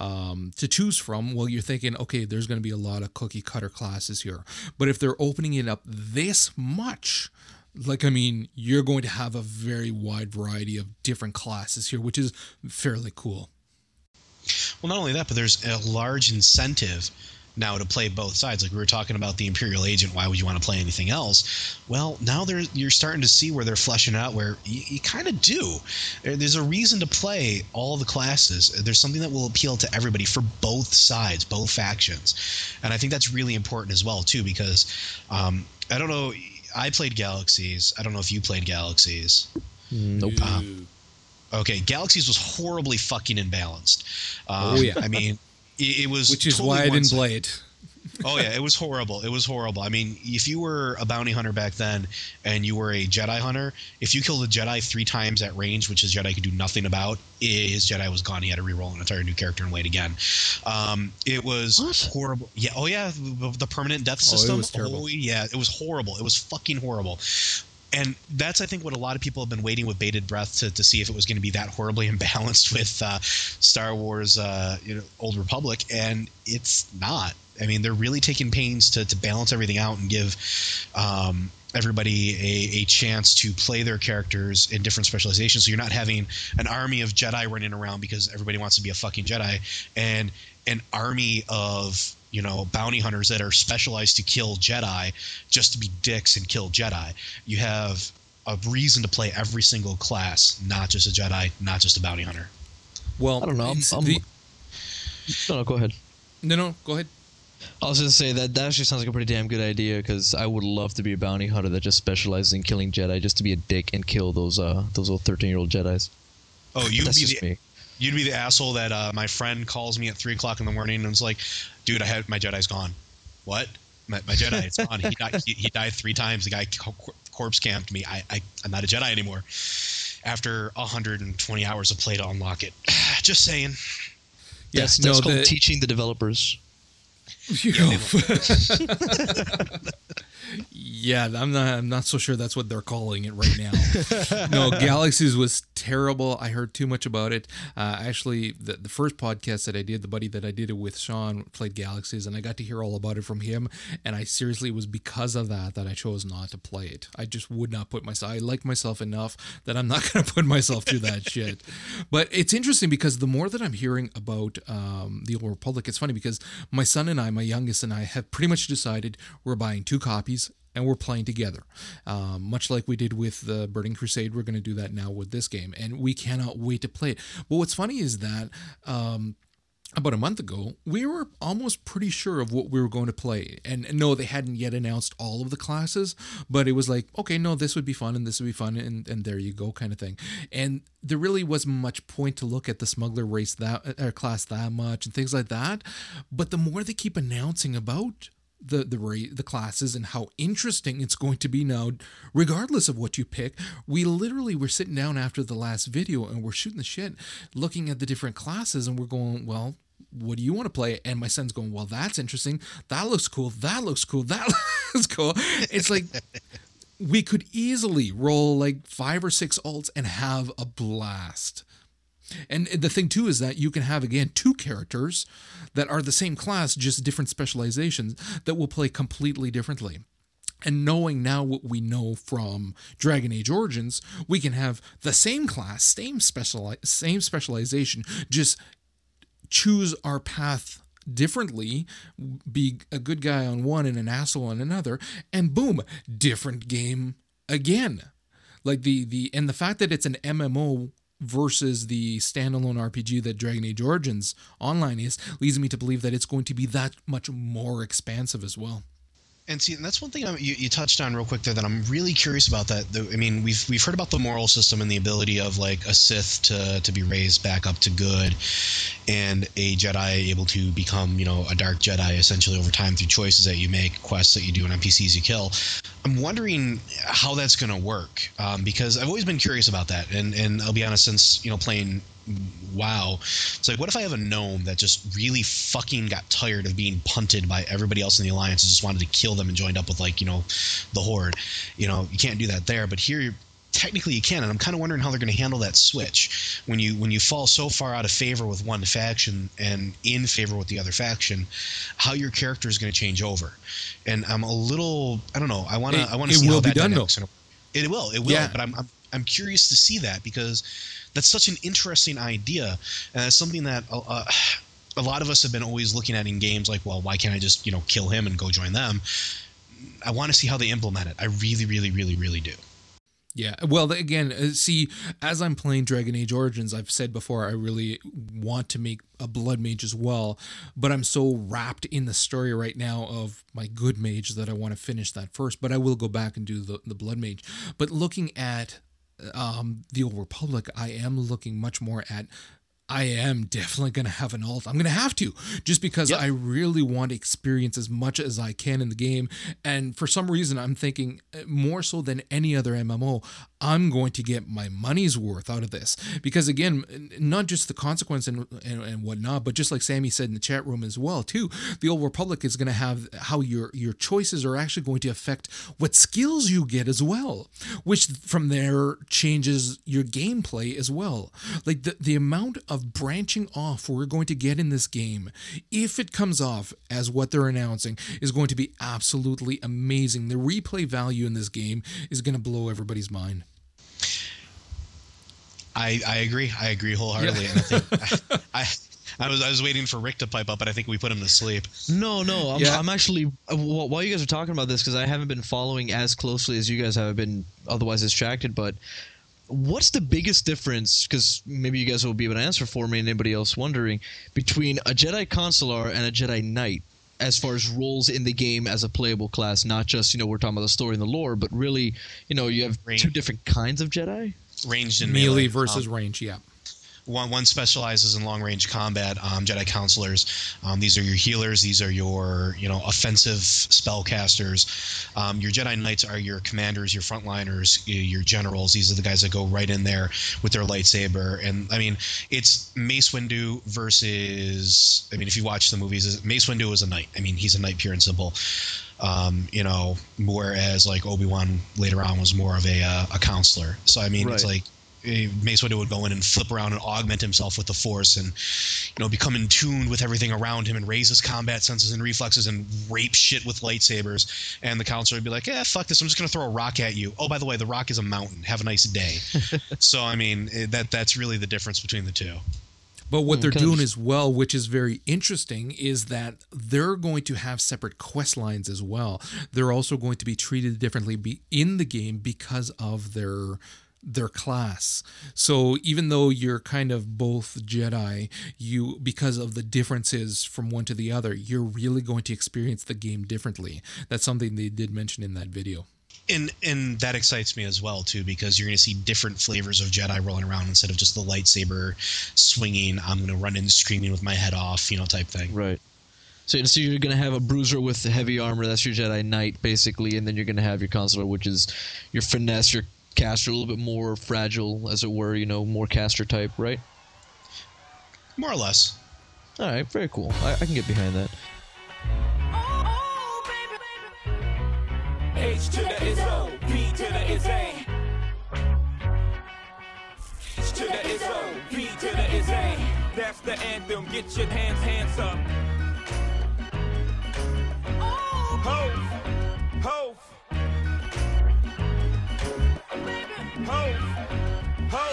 to choose from. Well, you're thinking, okay, there's going to be a lot of cookie cutter classes here. But if they're opening it up this much, like, I mean, you're going to have a very wide variety of different classes here, which is fairly cool. Well, not only that, but there's a large incentive now to play both sides. Like we were talking about the Imperial Agent, why would you want to play anything else? Well, now you're starting to see where they're fleshing out where you kind of do. There's a reason to play all the classes. There's something that will appeal to everybody for both sides, both factions. And I think that's really important as well, too, because I don't know. I played Galaxies. I don't know if you played Galaxies. Nope. Okay, Galaxies was horribly fucking imbalanced. I mean, it was which is totally why I didn't play it. Oh, yeah, it was horrible. It was horrible. I mean, if you were a bounty hunter back then and you were a Jedi hunter, if you killed a Jedi 3 times at range, which his Jedi could do nothing about, his Jedi was gone. He had to re-roll an entire new character and wait again. It was horrible. Yeah. Oh, yeah, the permanent death system. It was terrible. Oh, yeah, it was horrible. It was fucking horrible. And that's, I think, what a lot of people have been waiting with bated breath to see if it was going to be that horribly imbalanced with Star Wars Old Republic, and it's not. I mean, they're really taking pains to balance everything out and give everybody a chance to play their characters in different specializations. So you're not having an army of Jedi running around because everybody wants to be a fucking Jedi, and an army of bounty hunters that are specialized to kill Jedi just to be dicks and kill Jedi. You have a reason to play every single class, not just a Jedi, not just a bounty hunter. Well, I don't know. No, go ahead. No, go ahead. I was going to say that actually sounds like a pretty damn good idea because I would love to be a bounty hunter that just specializes in killing Jedi just to be a dick and kill those old 13-year-old Jedis. Oh, you'd be the asshole that my friend calls me at 3 o'clock in the morning and is like, dude, my Jedi's gone. What? My Jedi, it's gone. He died 3 times. The guy corpse camped me. I'm not a Jedi anymore after 120 hours of play to unlock it. Just saying. Yes, that's called teaching the developers. Yeah, I'm not so sure that's what they're calling it right now. No, Galaxies was terrible. I heard too much about it. Actually, the first podcast that I did, the buddy that I did it with, Sean, played Galaxies, and I got to hear all about it from him. And I seriously, it was because of that I chose not to play it. I just would not put myself. I like myself enough that I'm not going to put myself through that shit. But it's interesting because the more that I'm hearing about the Old Republic, it's funny because my son and I, my youngest and I, have pretty much decided we're buying 2 copies. And we're playing together, much like we did with the Burning Crusade. We're going to do that now with this game, and we cannot wait to play it. But what's funny is that about a month ago, we were almost pretty sure of what we were going to play. And no, they hadn't yet announced all of the classes, but it was like, okay, no, this would be fun and this would be fun and there you go kind of thing. And there really wasn't much point to look at the smuggler race that class that much and things like that. But the more they keep announcing about the classes and how interesting it's going to be now, regardless of what you pick. We literally were sitting down after the last video and we're shooting the shit, looking at the different classes and we're going, well, what do you want to play? And my son's going, well, that's interesting. That looks cool. That looks cool. That looks cool. It's like... we could easily roll like 5 or 6 alts and have a blast. And the thing too is that you can have, again, 2 characters that are the same class, just different specializations that will play completely differently. And knowing now what we know from Dragon Age Origins, we can have the same class, same specialization, just choose our path differently, be a good guy on one and an asshole on another, and boom, different game again. Like the fact that it's an MMO versus the standalone RPG that Dragon Age Origins Online is leads me to believe that it's going to be that much more expansive as well. And see, and that's one thing you touched on real quick there that I'm really curious about. That I mean, we've heard about the moral system and the ability of like a Sith to be raised back up to good, and a Jedi able to become, you know, a dark Jedi essentially over time through choices that you make, quests that you do, and NPCs you kill. I'm wondering how that's going to work because I've always been curious about that. And I'll be honest, since, you know, playing WoW, it's like, what if I have a gnome that just really fucking got tired of being punted by everybody else in the Alliance and just wanted to kill them and joined up with, like, you know, the Horde? You know, you can't do that there, but here technically you can, and I'm kind of wondering how they're going to handle that switch when you fall so far out of favor with one faction and in favor with the other faction, how your character is going to change over. And I'm a little, I don't know, I want to see how that dynamics. It will. Yeah. But I'm curious to see that, because that's such an interesting idea, and it's something that a lot of us have been always looking at in games, like, well, why can't I just, you know, kill him and go join them? I want to see how they implement it. I really, really, really, really do. Yeah, well, again, see, as I'm playing Dragon Age Origins, I've said before, I really want to make a blood mage as well, but I'm so wrapped in the story right now of my good mage that I want to finish that first, but I will go back and do the blood mage. But looking at the Old Republic, I am looking much more at, I am definitely going to have an alt. I'm going to have to, just because I really want to experience as much as I can in the game. And for some reason, I'm thinking more so than any other MMO, I'm going to get my money's worth out of this. Because again, not just the consequence and whatnot, but just like Sammy said in the chat room as well, too, the Old Republic is going to have how your choices are actually going to affect what skills you get as well, which from there changes your gameplay as well. Like the amount of branching off we're going to get in this game, if it comes off as what they're announcing, is going to be absolutely amazing. The replay value in this game is going to blow everybody's mind. I agree. I agree wholeheartedly. Yeah. And I think I was waiting for Rick to pipe up, but I think we put him to sleep. No. I'm actually, while you guys are talking about this, because I haven't been following as closely as you guys have, been otherwise distracted, but what's the biggest difference, because maybe you guys will be able to answer for me and anybody else wondering, between a Jedi Consular and a Jedi Knight as far as roles in the game as a playable class? Not just, you know, we're talking about the story and the lore, but really, you know, you have two different kinds of Jedi? Ranged and melee versus range, yeah. One specializes in long-range combat. Jedi Counselors, these are your healers. These are your, you know, offensive spellcasters. Your Jedi Knights are your commanders, your frontliners, your generals. These are the guys that go right in there with their lightsaber. And, I mean, it's Mace Windu versus... I mean, if you watch the movies, Mace Windu is a knight. I mean, he's a knight pure and simple. You know, whereas, like, Obi-Wan later on was more of a counselor. So, I mean, right. It's like... Mace Windu would go in and flip around and augment himself with the Force and, you know, become in tune with everything around him and raise his combat senses and reflexes and rape shit with lightsabers. And the counselor would be like, fuck this. I'm just going to throw a rock at you. Oh, by the way, the rock is a mountain. Have a nice day. So, I mean, that's really the difference between the two. But what they're doing as well, which is very interesting, is that they're going to have separate quest lines as well. They're also going to be treated differently in the game because of their... their class. So even though you're kind of both Jedi, you, because of the differences from one to the other, you're really going to experience the game differently. That's something they did mention in that video. And that excites me as well, too, because you're going to see different flavors of Jedi rolling around instead of just the lightsaber swinging, I'm going to run in screaming with my head off, you know, type thing. Right. So you're going to have a bruiser with the heavy armor, that's your Jedi Knight, basically, and then you're going to have your Consular, which is your finesse, your caster, a little bit more fragile, as it were, you know, more caster type, right? More or less. All right, very cool. I can get behind that. H to the ISO, V to the ISA. H to the ISO, V to the ISA. That's the anthem, get your hands up. Ho, ho, ho.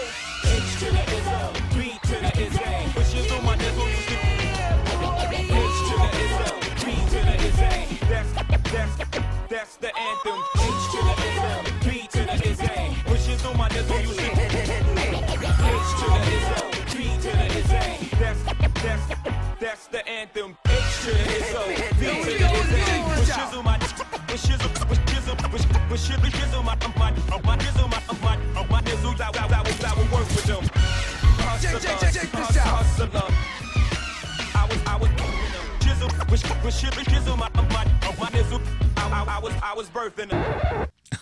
H to the ISO, V to the ISA. Push you through my nipples. H to the ISO, V to the ISA. That's the anthem. H to the ISO, B to the ISA. Pushing through my nizzle, you see. H to the ISO, B to the ISA. That's the anthem. H to the ISO, B to the ISA. Pushing through my nizzle, I will work with them. Check this out. I was birthing.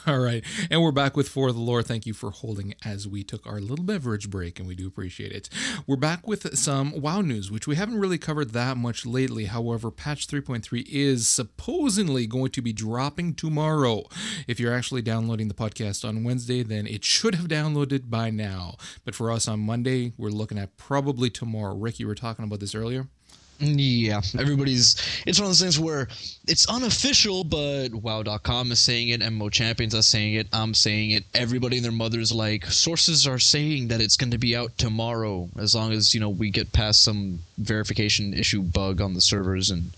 All right, and we're back with For the Lore. Thank you for holding as we took our little beverage break, and we do appreciate it. We're back with some WoW news, which we haven't really covered that much lately. However, patch 3.3 is supposedly going to be dropping tomorrow. If you're actually downloading the podcast on Wednesday, then it should have downloaded by now. But for us on Monday, we're looking at probably tomorrow. Rick, you were talking about this earlier. Yeah, it's one of those things where it's unofficial, but WoW.com is saying it, MMO Champions is saying it, I'm saying it, everybody and their mother's like, sources are saying that it's going to be out tomorrow, as long as, you know, we get past some verification issue bug on the servers, and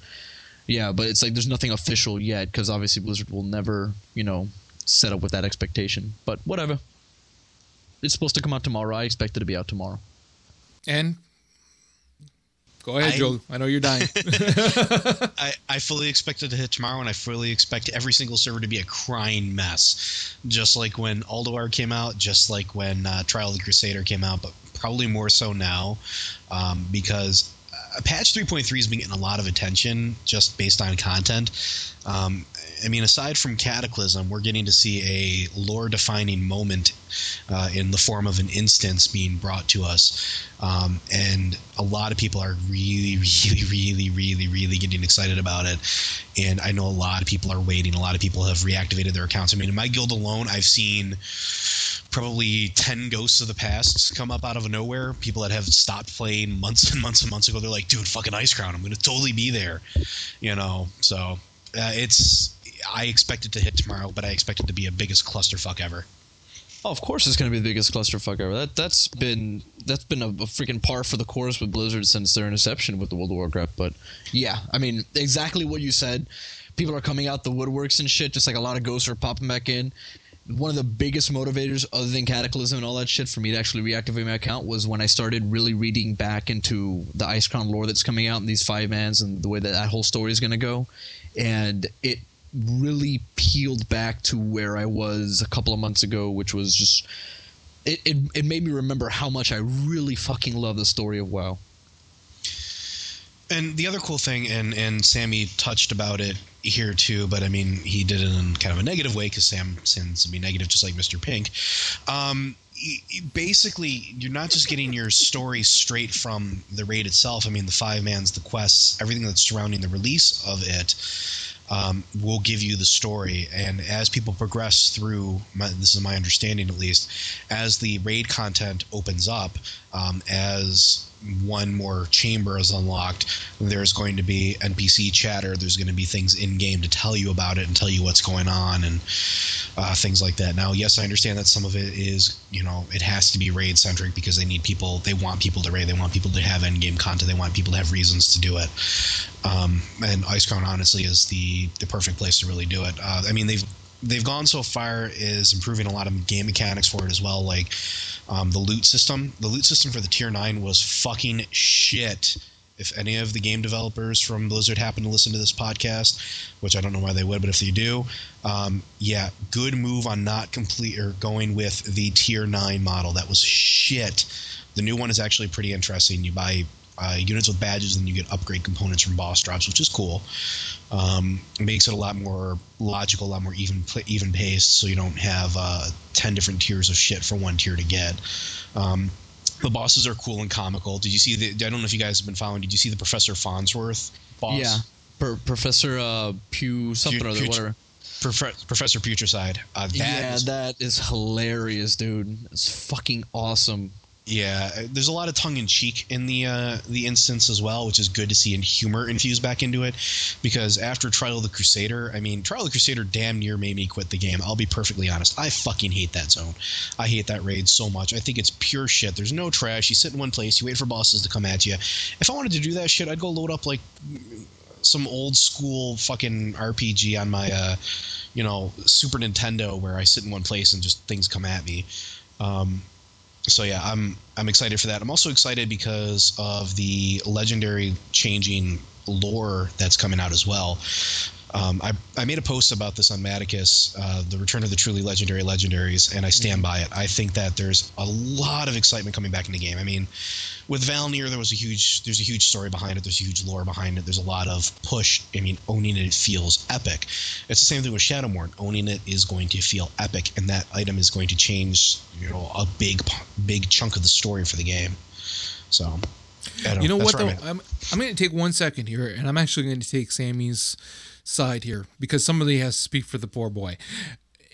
yeah, but it's like, there's nothing official yet, because obviously Blizzard will never, you know, set up with that expectation, but whatever. It's supposed to come out tomorrow, I expect it to be out tomorrow. And... Go ahead, Joe. I know you're dying. I fully expect it to hit tomorrow, and I fully expect every single server to be a crying mess. Just like when Ulduar came out, just like when Trial of the Crusader came out, but probably more so now because patch 3.3 has been getting a lot of attention just based on content. I mean, aside from Cataclysm, we're getting to see a lore-defining moment in the form of an instance being brought to us. And a lot of people are really getting excited about it. And I know a lot of people are waiting. A lot of people have reactivated their accounts. I mean, in my guild alone, I've seen probably 10 Ghosts of the Past come up out of nowhere. People that have stopped playing months and months and months ago, they're like, dude, fucking Icecrown, I'm going to totally be there. You know, so... I expect it to hit tomorrow, but I expect it to be a biggest clusterfuck ever. Oh, of course it's going to be the biggest clusterfuck ever. That's been a freaking par for the course with Blizzard since their inception with the World of Warcraft. But yeah, I mean, exactly what you said. People are coming out the woodworks and shit, just like a lot of ghosts are popping back in. One of the biggest motivators, other than Cataclysm and all that shit, for me to actually reactivate my account was when I started really reading back into the Icecrown lore that's coming out and these five mans and the way that whole story is going to go. And it really peeled back to where I was a couple of months ago, which was just it made me remember how much I really fucking love the story of WoW. And the other cool thing, and Sammy touched about it here too, but I mean, he did it in kind of a negative way because Sam sends me negative, just like Mr. Pink. Basically, you're not just getting your story straight from the raid itself. I mean, the five mans, the quests, everything that's surrounding the release of it will give you the story. And as people progress through, this is my understanding at least, as the raid content opens up, as one more chamber is unlocked, there's going to be NPC chatter, there's going to be things in-game to tell you about it and tell you what's going on and things like that. Now, yes, I understand that some of it is, you know, it has to be raid-centric because they need people, they want people to raid, they want people to have end-game content, they want people to have reasons to do it. And Icecrown, honestly, is the perfect place to really do it. I mean, they've they've gone so far is improving a lot of game mechanics for it as well, like the loot system. The loot system for the Tier 9 was fucking shit. If any of the game developers from Blizzard happen to listen to this podcast, which I don't know why they would, but if they do, yeah, good move on not complete or going with the Tier 9 model. That was shit. The new one is actually pretty interesting. You buy units with badges and you get upgrade components from boss drops, which is cool. It makes it a lot more logical, a lot more even paced, so you don't have 10 different tiers of shit for one tier to get. The bosses are cool and comical. Did you see the? I don't know if you guys have been following. Did you see the Professor Farnsworth boss? Yeah, Professor Pew something or other, whatever. Professor Putricide. That is hilarious, dude. It's fucking awesome. Yeah, there's a lot of tongue in cheek in the instance as well, which is good to see, and humor infused back into it. Because after Trial of the Crusader, I mean, Trial of the Crusader damn near made me quit the game. I'll be perfectly honest. I fucking hate that zone. I hate that raid so much. I think it's pure shit. There's no trash. You sit in one place. You wait for bosses to come at you. If I wanted to do that shit, I'd go load up like some old school fucking RPG on my, Super Nintendo, where I sit in one place and just things come at me. So yeah, I'm excited for that. I'm also excited because of the legendary changing lore that's coming out as well. I made a post about this on Maticus, the return of the truly legendary legendaries, and I stand by it. I think that there's a lot of excitement coming back in the game. I mean, with Valnir, there's a huge story behind it. There's a huge lore behind it. There's a lot of push. I mean, owning it feels epic. It's the same thing with Shadowmourne. Owning it is going to feel epic, and that item is going to change, a big chunk of the story for the game. So, I'm going to take 1 second here, and I'm actually going to take Sammy's side here, because somebody has to speak for the poor boy.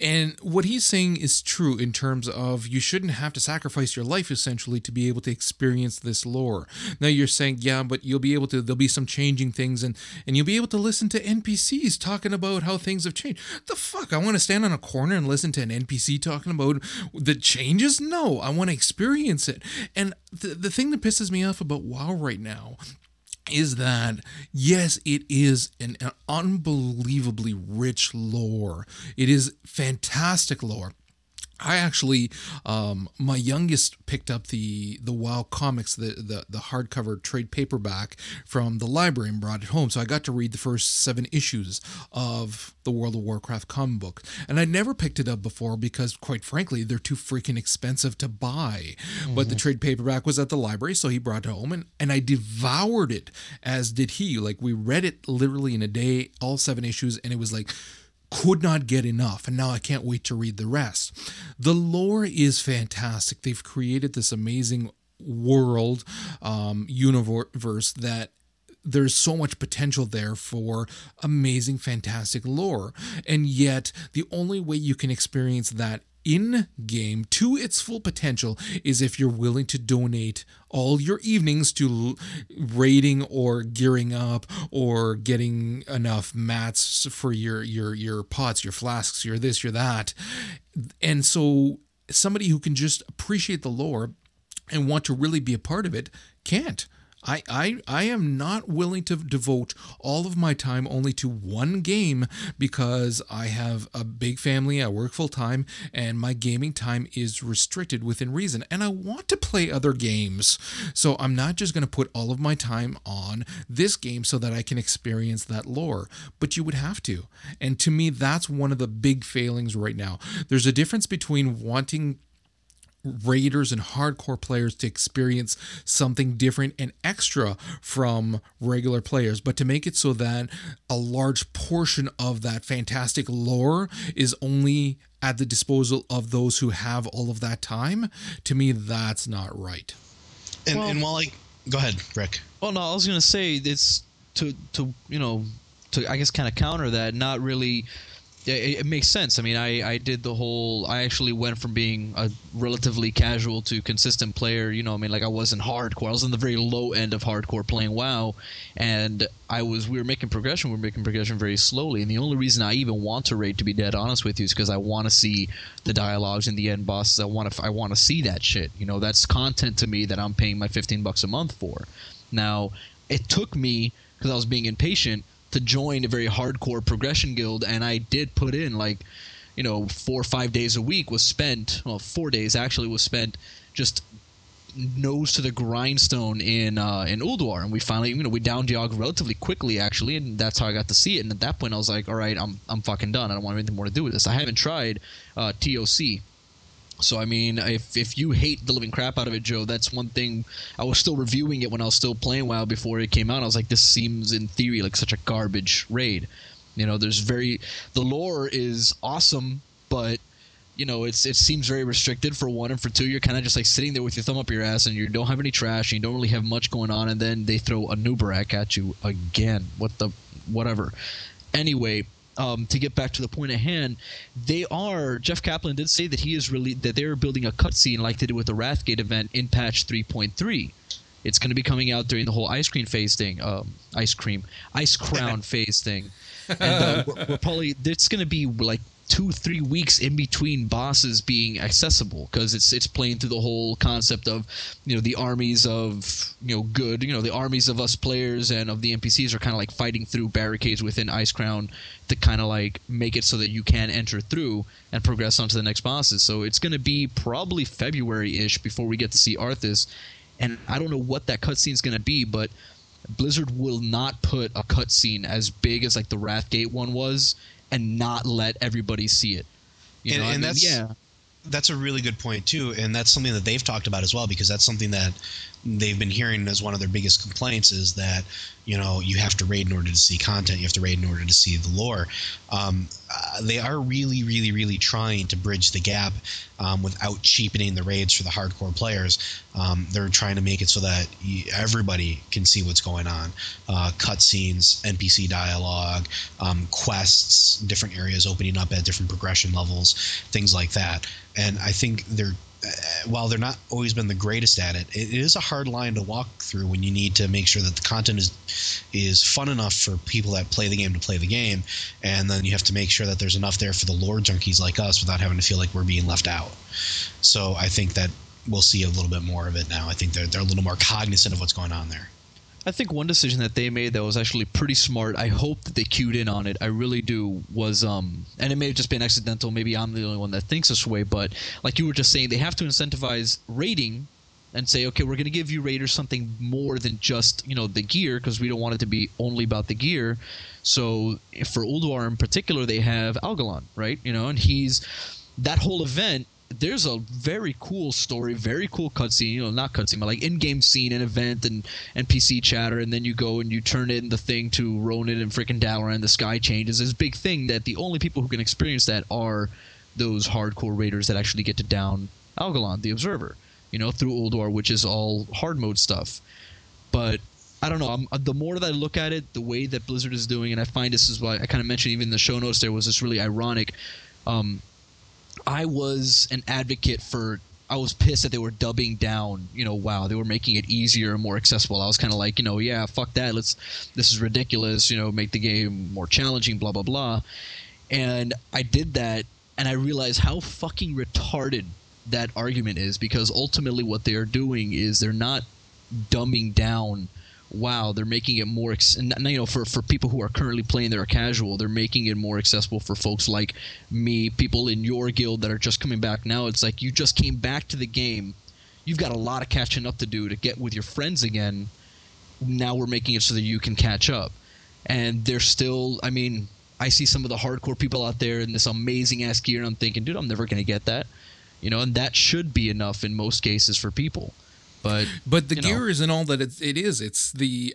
And what he's saying is true in terms of you shouldn't have to sacrifice your life, essentially, to be able to experience this lore. Now you're saying, yeah, but you'll be able to, there'll be some changing things, and you'll be able to listen to NPCs talking about how things have changed. The fuck? I want to stand on a corner and listen to an NPC talking about the changes? No, I want to experience it. And the thing that pisses me off about WoW right now is that, yes, it is an unbelievably rich lore. It is fantastic lore. I actually, my youngest picked up the WoW comics, the hardcover trade paperback from the library and brought it home. So I got to read the first 7 issues of the World of Warcraft comic book. And I'd never picked it up before because, quite frankly, they're too freaking expensive to buy. Mm-hmm. But the trade paperback was at the library, so he brought it home. And I devoured it, as did he. Like, we read it literally in a day, all 7 issues, and it was like, could not get enough, and now I can't wait to read the rest. The lore is fantastic. They've created this amazing world, universe, that there's so much potential there for amazing, fantastic lore. And yet, the only way you can experience that in-game to its full potential is if you're willing to donate all your evenings to raiding or gearing up or getting enough mats for your pots, your flasks, your this, your that. And so somebody who can just appreciate the lore and want to really be a part of it can't. I am not willing to devote all of my time only to one game because I have a big family, I work full time, and my gaming time is restricted within reason. And I want to play other games. So I'm not just going to put all of my time on this game so that I can experience that lore. But you would have to. And to me, that's one of the big failings right now. There's a difference between wanting raiders and hardcore players to experience something different and extra from regular players, but to make it so that a large portion of that fantastic lore is only at the disposal of those who have all of that time, to me, that's not right. And while I go ahead, Rick. Well, no, I was going to say it's to I guess kind of counter that, not really. It makes sense. I mean, I did the whole. I actually went from being a relatively casual to consistent player. You know, I mean, like I wasn't hardcore. I was in the very low end of hardcore playing WoW, and we were making progression. We were making progression very slowly, and the only reason I even want to raid, to be dead honest with you, is because I want to see the dialogues and the end bosses. I want to see that shit. You know, that's content to me that I'm paying my $15 a month for. Now, it took me, because I was being impatient, to join a very hardcore progression guild, and I did put in like you know, 4 or 5 days a week was spent, well, 4 days actually was spent just nose to the grindstone in Ulduar, and we finally, you know, we down geog relatively quickly actually, and that's how I got to see it. And at that point I was like, all right, I'm fucking done. I don't want anything more to do with this. I haven't tried TOC. So, I mean, if you hate the living crap out of it, Joe, that's one thing. I was still reviewing it when I was still playing WoW before it came out. I was like, this seems, in theory, like such a garbage raid. You know, there's very... The lore is awesome, but, you know, it seems very restricted, for one. And for two, you're kind of just, like, sitting there with your thumb up your ass, and you don't have any trash, and you don't really have much going on, and then they throw a Nubarak at you again. What the... Whatever. Anyway... to get back to the point at hand, they are. Jeff Kaplan did say that they are building a cutscene like they did with the Wrathgate event in patch 3.3. It's going to be coming out during the whole Icecrown phase thing. And we're probably, it's going to be like 2-3 weeks in between bosses being accessible, because it's playing through the whole concept of, you know, the armies of, you know, good, you know, the armies of us players and of the NPCs are kind of like fighting through barricades within Icecrown to kind of like make it so that you can enter through and progress on to the next bosses. So it's going to be probably February-ish before we get to see Arthas, and I don't know what that cutscene's going to be, but Blizzard will not put a cutscene as big as like the Wrathgate one was and not let everybody see it. That's a really good point, too, and that's something that they've talked about as well, because that's something that they've been hearing as one of their biggest complaints is that, you know, you have to raid in order to see content, you have to raid in order to see the lore. They are really, really, really trying to bridge the gap without cheapening the raids for the hardcore players. They're trying to make it so that everybody can see what's going on. Cutscenes, NPC dialogue, quests, different areas opening up at different progression levels, things like that. And I think while they're not always been the greatest at it, it is a hard line to walk through when you need to make sure that the content is fun enough for people that play the game to play the game, and then you have to make sure that there's enough there for the lore junkies like us without having to feel like we're being left out. So I think that we'll see a little bit more of it now. I think they're a little more cognizant of what's going on there. I think one decision that they made that was actually pretty smart, I hope that they cued in on it, I really do, was, and it may have just been accidental, maybe I'm the only one that thinks this way, but like you were just saying, they have to incentivize raiding and say, okay, we're going to give you raiders something more than just, you know, the gear, because we don't want it to be only about the gear. So for Ulduar in particular, they have Algalon, right? You know, and he's – that whole event – there's a very cool story, very cool cutscene, you know, not cutscene, but like in-game scene and event and NPC chatter, and then you go and you turn in the thing to Ronin and freaking Dalaran, and the sky changes. This big thing that the only people who can experience that are those hardcore raiders that actually get to down Algalon, the Observer, you know, through Ulduar, which is all hard mode stuff. But I don't know. The more that I look at it, the way that Blizzard is doing, and I find this is why I kind of mentioned even in the show notes there was this really ironic I was an advocate for – I was pissed that they were dubbing down, you know, WoW. They were making it easier and more accessible. I was kind of like, you know, yeah, fuck that. This is ridiculous. You know, make the game more challenging, blah, blah, blah. And I did that, and I realized how fucking retarded that argument is, because ultimately what they are doing is they're not dumbing down WoW. They're making it more you know, for people who are currently playing that are casual, they're making it more accessible for folks like me, people in your guild that are just coming back now. It's like you just came back to the game. You've got a lot of catching up to do to get with your friends again. Now we're making it so that you can catch up. And they're still – I mean, I see some of the hardcore people out there in this amazing-ass gear, and I'm thinking, dude, I'm never going to get that. You know, and that should be enough in most cases for people. But the gear isn't all that it is. It's the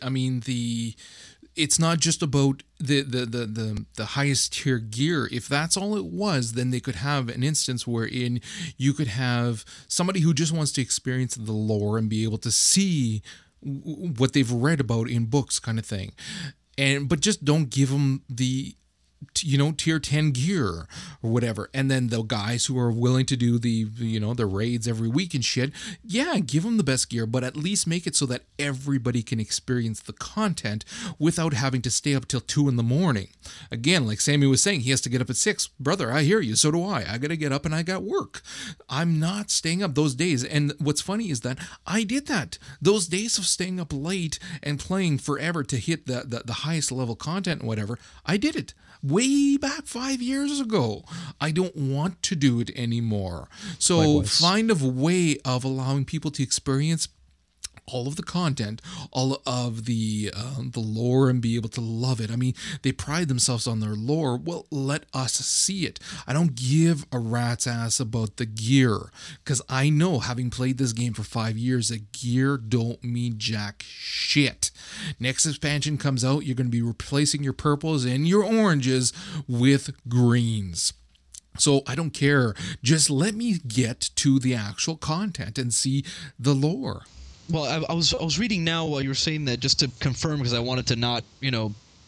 it's not just about the highest tier gear. If that's all it was, then they could have an instance wherein you could have somebody who just wants to experience the lore and be able to see what they've read about in books, kind of thing. But just don't give them the, you know, tier 10 gear or whatever. And then the guys who are willing to do the, you know, the raids every week and shit, yeah, give them the best gear, but at least make it so that everybody can experience the content without having to stay up till 2 a.m. Again, like Sammy was saying, he has to get up at 6. Brother, I hear you. So do I. I got to get up and I got work. I'm not staying up those days. And what's funny is that I did that. Those days of staying up late and playing forever to hit the highest level content and whatever, I did it. way back 5 years ago. I don't want to do it anymore. So likewise, find a way of allowing people to experience all of the content, all of the lore, and be able to love it. I mean, they pride themselves on their lore. Well, let us see it. I don't give a rat's ass about the gear, because I know, having played this game for 5 years, that gear don't mean jack shit. Next expansion comes out, you're going to be replacing your purples and your oranges with greens. So I don't care. Just let me get to the actual content and see the lore. Well, I was reading now while you were saying that, just to confirm, because I wanted to not,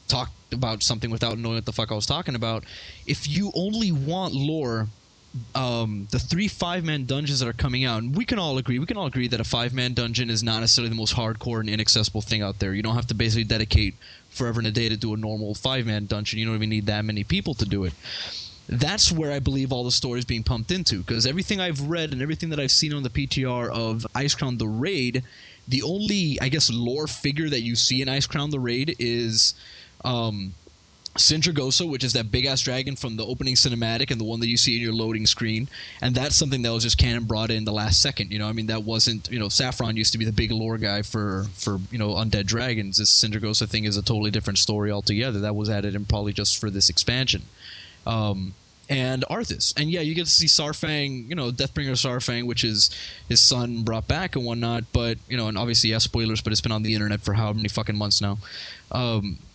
talk about something without knowing what the fuck I was talking about. If you only want lore, the 3 5-man dungeons that are coming out, and we can all agree that a 5-man dungeon is not necessarily the most hardcore and inaccessible thing out there. You don't have to basically dedicate forever and a day to do a normal 5-man dungeon. You don't even need that many people to do it. That's where I believe all the story is being pumped into, because everything I've read and everything that I've seen on the PTR of Icecrown the Raid, the only, I guess, lore figure that you see in Icecrown the Raid is Sindragosa, which is that big-ass dragon from the opening cinematic and the one that you see in your loading screen, and that's something that was just canon brought in the last second, I mean, that wasn't, Saffron used to be the big lore guy for Undead Dragons. This Sindragosa thing is a totally different story altogether. That was added in probably just for this expansion. And Arthas. And yeah, you get to see Sarfang, Deathbringer Sarfang, which is his son brought back and whatnot, but, and obviously, yeah, spoilers, but it's been on the internet for how many fucking months now.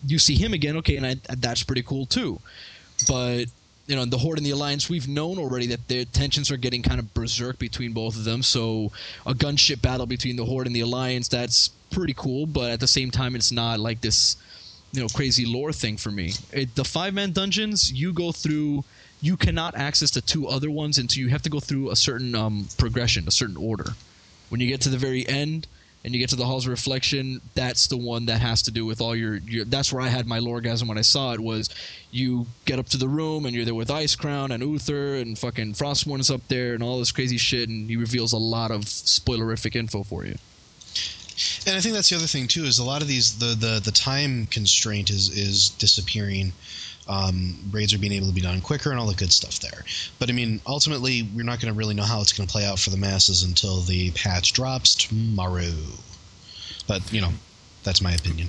You see him again, okay, and that's pretty cool too. But, the Horde and the Alliance, we've known already that their tensions are getting kind of berserk between both of them, so a gunship battle between the Horde and the Alliance, that's pretty cool, but at the same time, it's not like this crazy lore thing for me. The 5-man dungeons, you go through, you cannot access the two other ones until you have to go through a certain progression, a certain order. When you get to the very end and you get to the Halls of Reflection, that's the one that has to do with all your that's where I had my loregasm when I saw it, was you get up to the room and you're there with Icecrown and Uther and fucking Frostmourne's up there and all this crazy shit, and he reveals a lot of spoilerific info for you. And I think that's the other thing too, is a lot of these the time constraint is disappearing. Raids are being able to be done quicker and all the good stuff there. But I mean, ultimately, we're not going to really know how it's going to play out for the masses until the patch drops tomorrow. But that's my opinion.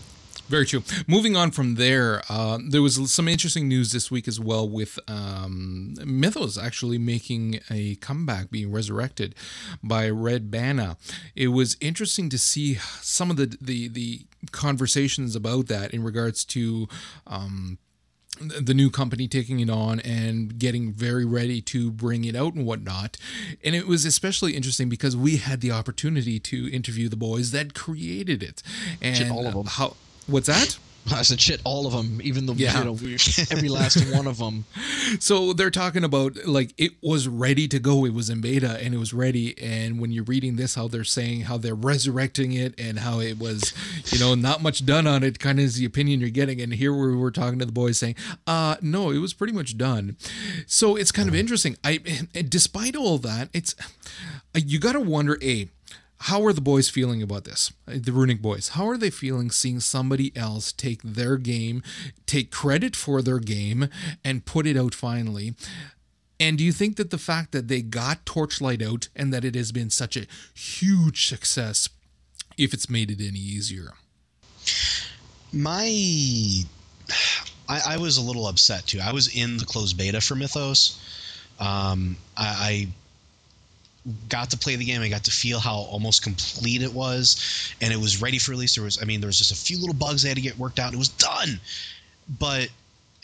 Very true. Moving on from there, there was some interesting news this week as well with Mythos actually making a comeback, being resurrected by Red Banner. It was interesting to see some of the conversations about that in regards to the new company taking it on and getting very ready to bring it out and whatnot. And it was especially interesting because we had the opportunity to interview the boys that created it. And shit, all of them. What's that? I said shit, all of them, even the every last one of them. So they're talking about, like, it was ready to go. It was in beta and it was ready. And when you're reading this, how they're saying how they're resurrecting it and how it was, not much done on it, kind of is the opinion you're getting. And here we were talking to the boys saying, no, it was pretty much done. So it's kind of interesting. Despite all that, it's you got to wonder, how are the boys feeling about this? The Runic boys, how are they feeling seeing somebody else take their game, take credit for their game, and put it out finally? And do you think that the fact that they got Torchlight out and that it has been such a huge success, if it's made it any easier? I was a little upset too. I was in the closed beta for Mythos. I got to play the game. I got to feel how almost complete it was, and it was ready for release. There was just a few little bugs they had to get worked out, and it was done. But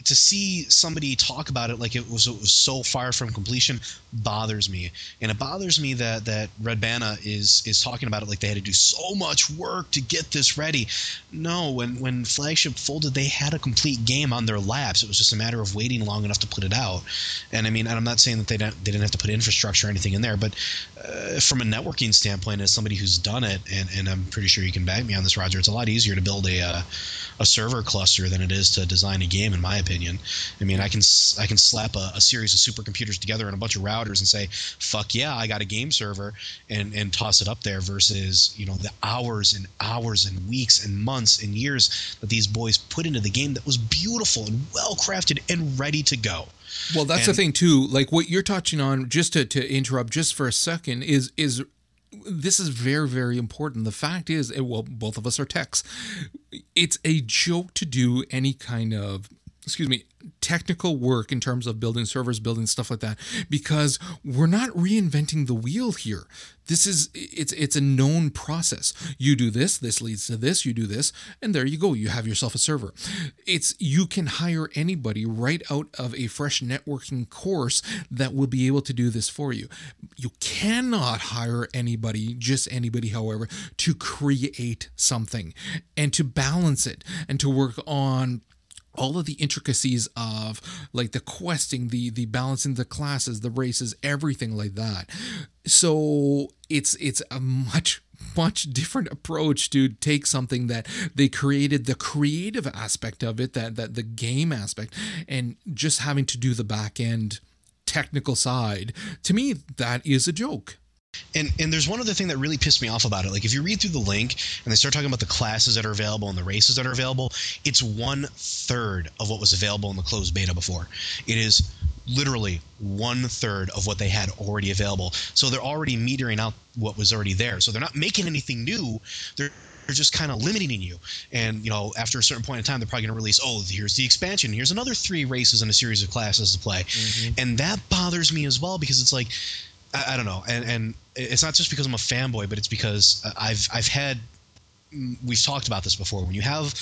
to see somebody talk about it like it was so far from completion bothers me, and it bothers me that Red Banner is talking about it like they had to do so much work to get this ready. No, when Flagship folded, they had a complete game on their laps. It was just a matter of waiting long enough to put it out. And and I'm not saying that they didn't have to put infrastructure or anything in there, but from a networking standpoint, as somebody who's done it, and I'm pretty sure you can back me on this, Roger, it's a lot easier to build a server cluster than it is to design a game, in my opinion. opinion. I mean, I can slap a series of supercomputers together and a bunch of routers and say, fuck yeah, I got a game server, and toss it up there versus, you know, the hours and hours and weeks and months and years that these boys put into the game that was beautiful and well-crafted and ready to go. Well, that's the thing, too. Like, what you're touching on, just to interrupt just for a second, is this is very, very important. The fact is, well, both of us are techs. It's a joke to do any kind of, technical work in terms of building servers, building stuff like that, because we're not reinventing the wheel here. This is, it's a known process. You do this, this leads to this, you do this, and there you go. You have yourself a server. You can hire anybody right out of a fresh networking course that will be able to do this for you. You cannot hire anybody, just anybody, however, to create something and to balance it and to work on all of the intricacies of, like, the questing, the balancing, the classes, the races, everything like that. So it's a much different approach to take something that they created, the creative aspect of it, that the game aspect, and just having to do the back end technical side. To me, that is a joke. And there's one other thing that really pissed me off about it. Like, if you read through the link and they start talking about the classes that are available and the races that are available, it's 1/3 of what was available in the closed beta before. It is literally 1/3 of what they had already available. So they're already metering out what was already there. So they're not making anything new. They're just kind of limiting you. And, you know, after a certain point in time, they're probably going to release, oh, here's the expansion. Here's another 3 races and a series of classes to play. Mm-hmm. And that bothers me as well, because it's like, I don't know, and it's not just because I'm a fanboy, but it's because we've talked about this before. When you have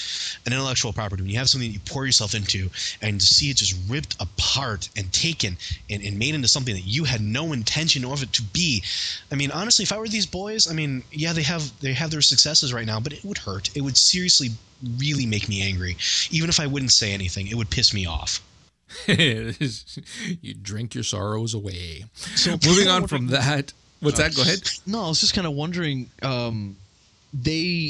an intellectual property, when you have something that you pour yourself into, and to see it just ripped apart and taken and made into something that you had no intention of it to be, I mean, honestly, if I were these boys, I mean, yeah, they have their successes right now, but it would hurt. It would seriously really make me angry. Even if I wouldn't say anything, it would piss me off. You drink your sorrows away. So moving on from that, what's that? Go ahead. No, I was just kind of wondering. They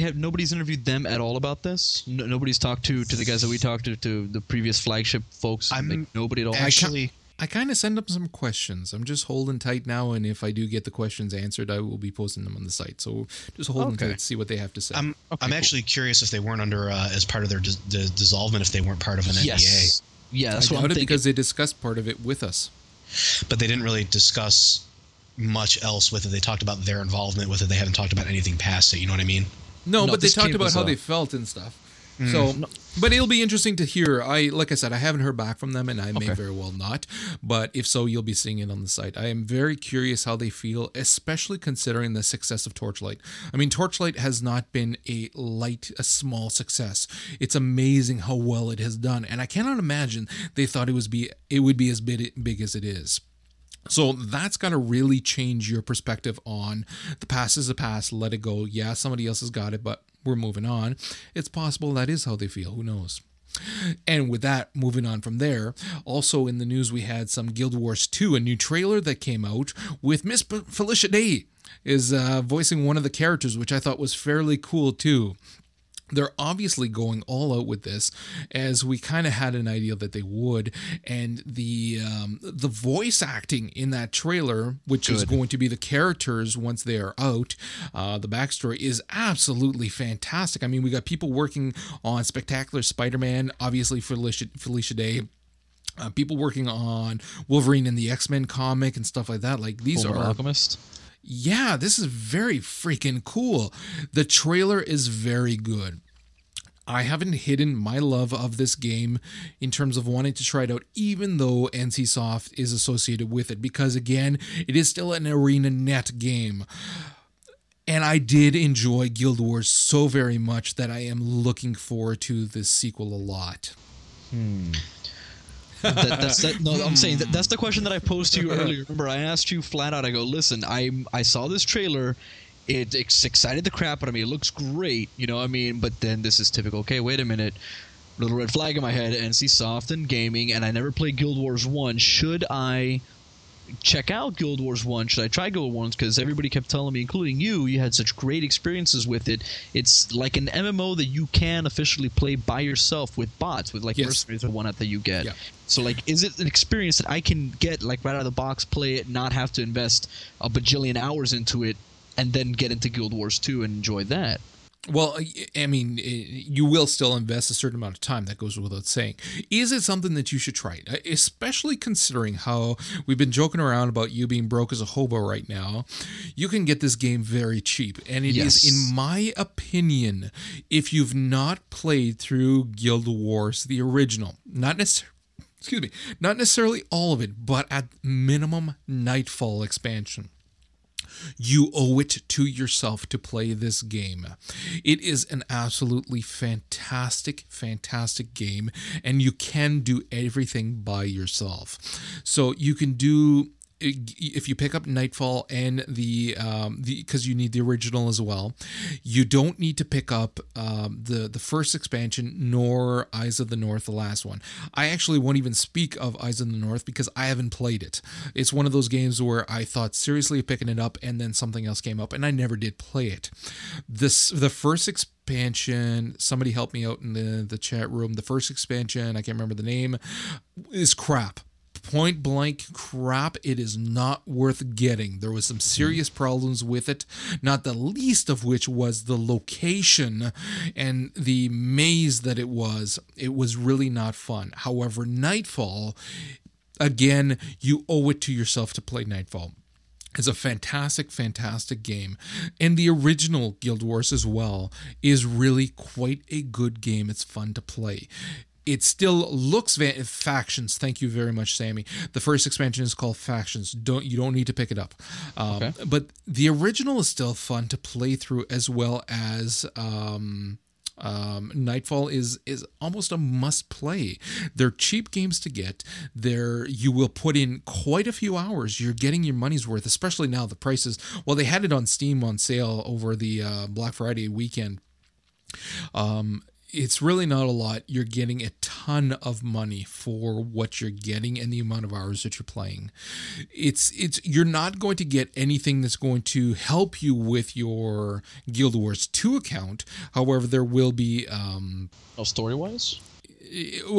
have nobody's interviewed them at all about this. Nobody's talked to the guys that we talked to the previous flagship folks. Nobody at all. Actually, I kind of send up some questions. I'm just holding tight now, and if I do get the questions answered, I will be posting them on the site. So just holding tight to see what they have to say. I'm actually curious if they weren't under, as part of their dissolvement, if they weren't part of an NDA. Yes. Yeah, that's what I'm thinking. Because they discussed part of it with us. But they didn't really discuss much else with it. They talked about their involvement with it. They haven't talked about anything past it. You know what I mean? No, but they talked about how they felt and stuff. So, but it'll be interesting to hear. Like I said, I haven't heard back from them, and I may very well not. But if so, you'll be seeing it on the site. I am very curious how they feel, especially considering the success of Torchlight. I mean, Torchlight has not been a small success. It's amazing how well it has done, and I cannot imagine they thought it would be as big as it is. So that's got to really change your perspective on the past is the past. Let it go. Yeah, somebody else has got it, but we're moving on. It's possible that is how they feel. Who knows? And with that, moving on from there, also in the news, we had some Guild Wars 2, a new trailer that came out with Miss Felicia Day is voicing one of the characters, which I thought was fairly cool too. They're obviously going all out with this, as we kind of had an idea that they would. And the voice acting in that trailer, which is going to be the characters once they are out, the backstory is absolutely fantastic. I mean, we got people working on Spectacular Spider-Man, obviously Felicia Day. People working on Wolverine and the X-Men comic and stuff like that. Like these are Alchemist. Yeah, this is very freaking cool. The trailer is very good. I haven't hidden my love of this game in terms of wanting to try it out, even though NCSoft is associated with it, because again, it is still an ArenaNet game. And I did enjoy Guild Wars so very much that I am looking forward to this sequel a lot. I'm saying that's the question that I posed to you earlier. Remember, I asked you flat out, I go, listen, I saw this trailer. It's excited the crap out of me. It looks great, you know what I mean? But then this is typical. Okay, wait a minute. Little red flag in my head, NCSoft and gaming, and I never played Guild Wars 1. Should I check out Guild Wars 1? Should I try Guild Wars? Because everybody kept telling me, including you, you had such great experiences with it. It's like an MMO that you can officially play by yourself with bots, with like mercenaries or whatnot that you get. Yeah. So like, is it an experience that I can get like right out of the box, play it, not have to invest a bajillion hours into it, and then get into Guild Wars 2 and enjoy that? Well, I mean, you will still invest a certain amount of time. That goes without saying. Is it something that you should try? Especially considering how we've been joking around about you being broke as a hobo right now. You can get this game very cheap. And it is, in my opinion, if you've not played through Guild Wars, the original, not necessarily all of it, but at minimum Nightfall expansion, you owe it to yourself to play this game. It is an absolutely fantastic, fantastic game, and you can do everything by yourself. So you can do, if you pick up Nightfall and because you need the original as well, you don't need to pick up the first expansion nor Eyes of the North, the last one. I actually won't even speak of Eyes of the North because I haven't played it. It's one of those games where I thought seriously of picking it up and then something else came up and I never did play it. The first expansion, somebody helped me out in the chat room, the first expansion, I can't remember the name, is crap. Point blank crap. It is not worth getting. There was some serious problems with it, not the least of which was the location and the maze that it was. It was really not fun. However, Nightfall, again, you owe it to yourself to play Nightfall. It's a fantastic, fantastic game. And the original Guild Wars as well is really quite a good game. It's fun to play. It still looks Factions. Thank you very much, Sammy. The first expansion is called Factions. You don't need to pick it up. Okay. But the original is still fun to play through, as well as Nightfall is almost a must play. They're cheap games to get. You will put in quite a few hours. You're getting your money's worth, especially now the prices. Well, they had it on Steam on sale over the Black Friday weekend. It's really not a lot. You're getting a ton of money for what you're getting and the amount of hours that you're playing. You're not going to get anything that's going to help you with your Guild Wars 2 account. However, there will be story-wise?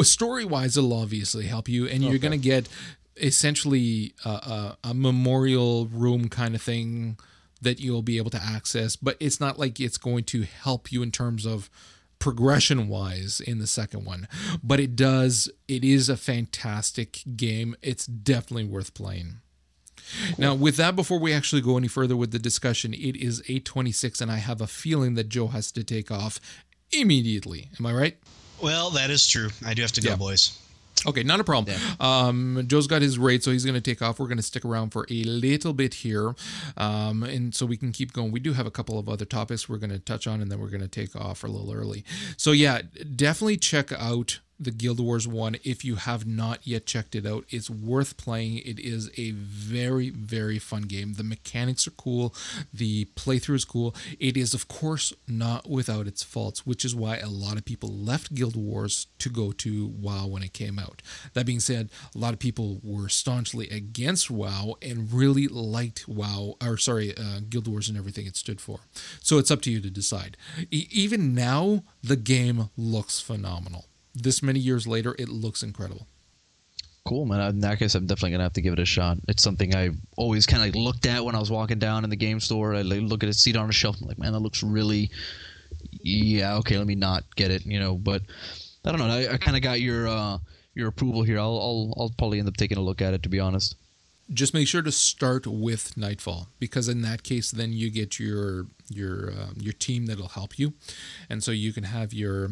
Story-wise, it'll obviously help you, and you're going to get essentially a memorial room kind of thing that you'll be able to access, but it's not like it's going to help you in terms of progression wise in the second one, but it is a fantastic game. It's definitely worth playing. Cool. Now with that, before we actually go any further with the discussion, it is 8:26 and I have a feeling that Joe has to take off immediately. Am I right? Well, that is true. I do have to go, boys. Okay, not a problem. Yeah. Joe's got his raid, so he's going to take off. We're going to stick around for a little bit here, and so we can keep going. We do have a couple of other topics we're going to touch on, and then we're going to take off a little early. So yeah, definitely check out the Guild Wars 1 if you have not yet checked it out. It's worth playing. It is a very, very fun game. The mechanics are cool. The playthrough is cool. It is, of course, not without its faults, which is why a lot of people left Guild Wars to go to WoW when it came out. That being said, a lot of people were staunchly against WoW and really liked Guild Wars and everything it stood for. So it's up to you to decide. Even now, the game looks phenomenal. This many years later, it looks incredible. Cool, man. In that case, I'm definitely going to have to give it a shot. It's something I always kind of looked at when I was walking down in the game store. I look at it, see it on a shelf. I'm like, man, that looks really... Yeah, okay, let me not get it, you know. But I don't know. I kind of got your approval here. I'll probably end up taking a look at it, to be honest. Just make sure to start with Nightfall, because in that case, then you get your team that'll help you, and so you can have your.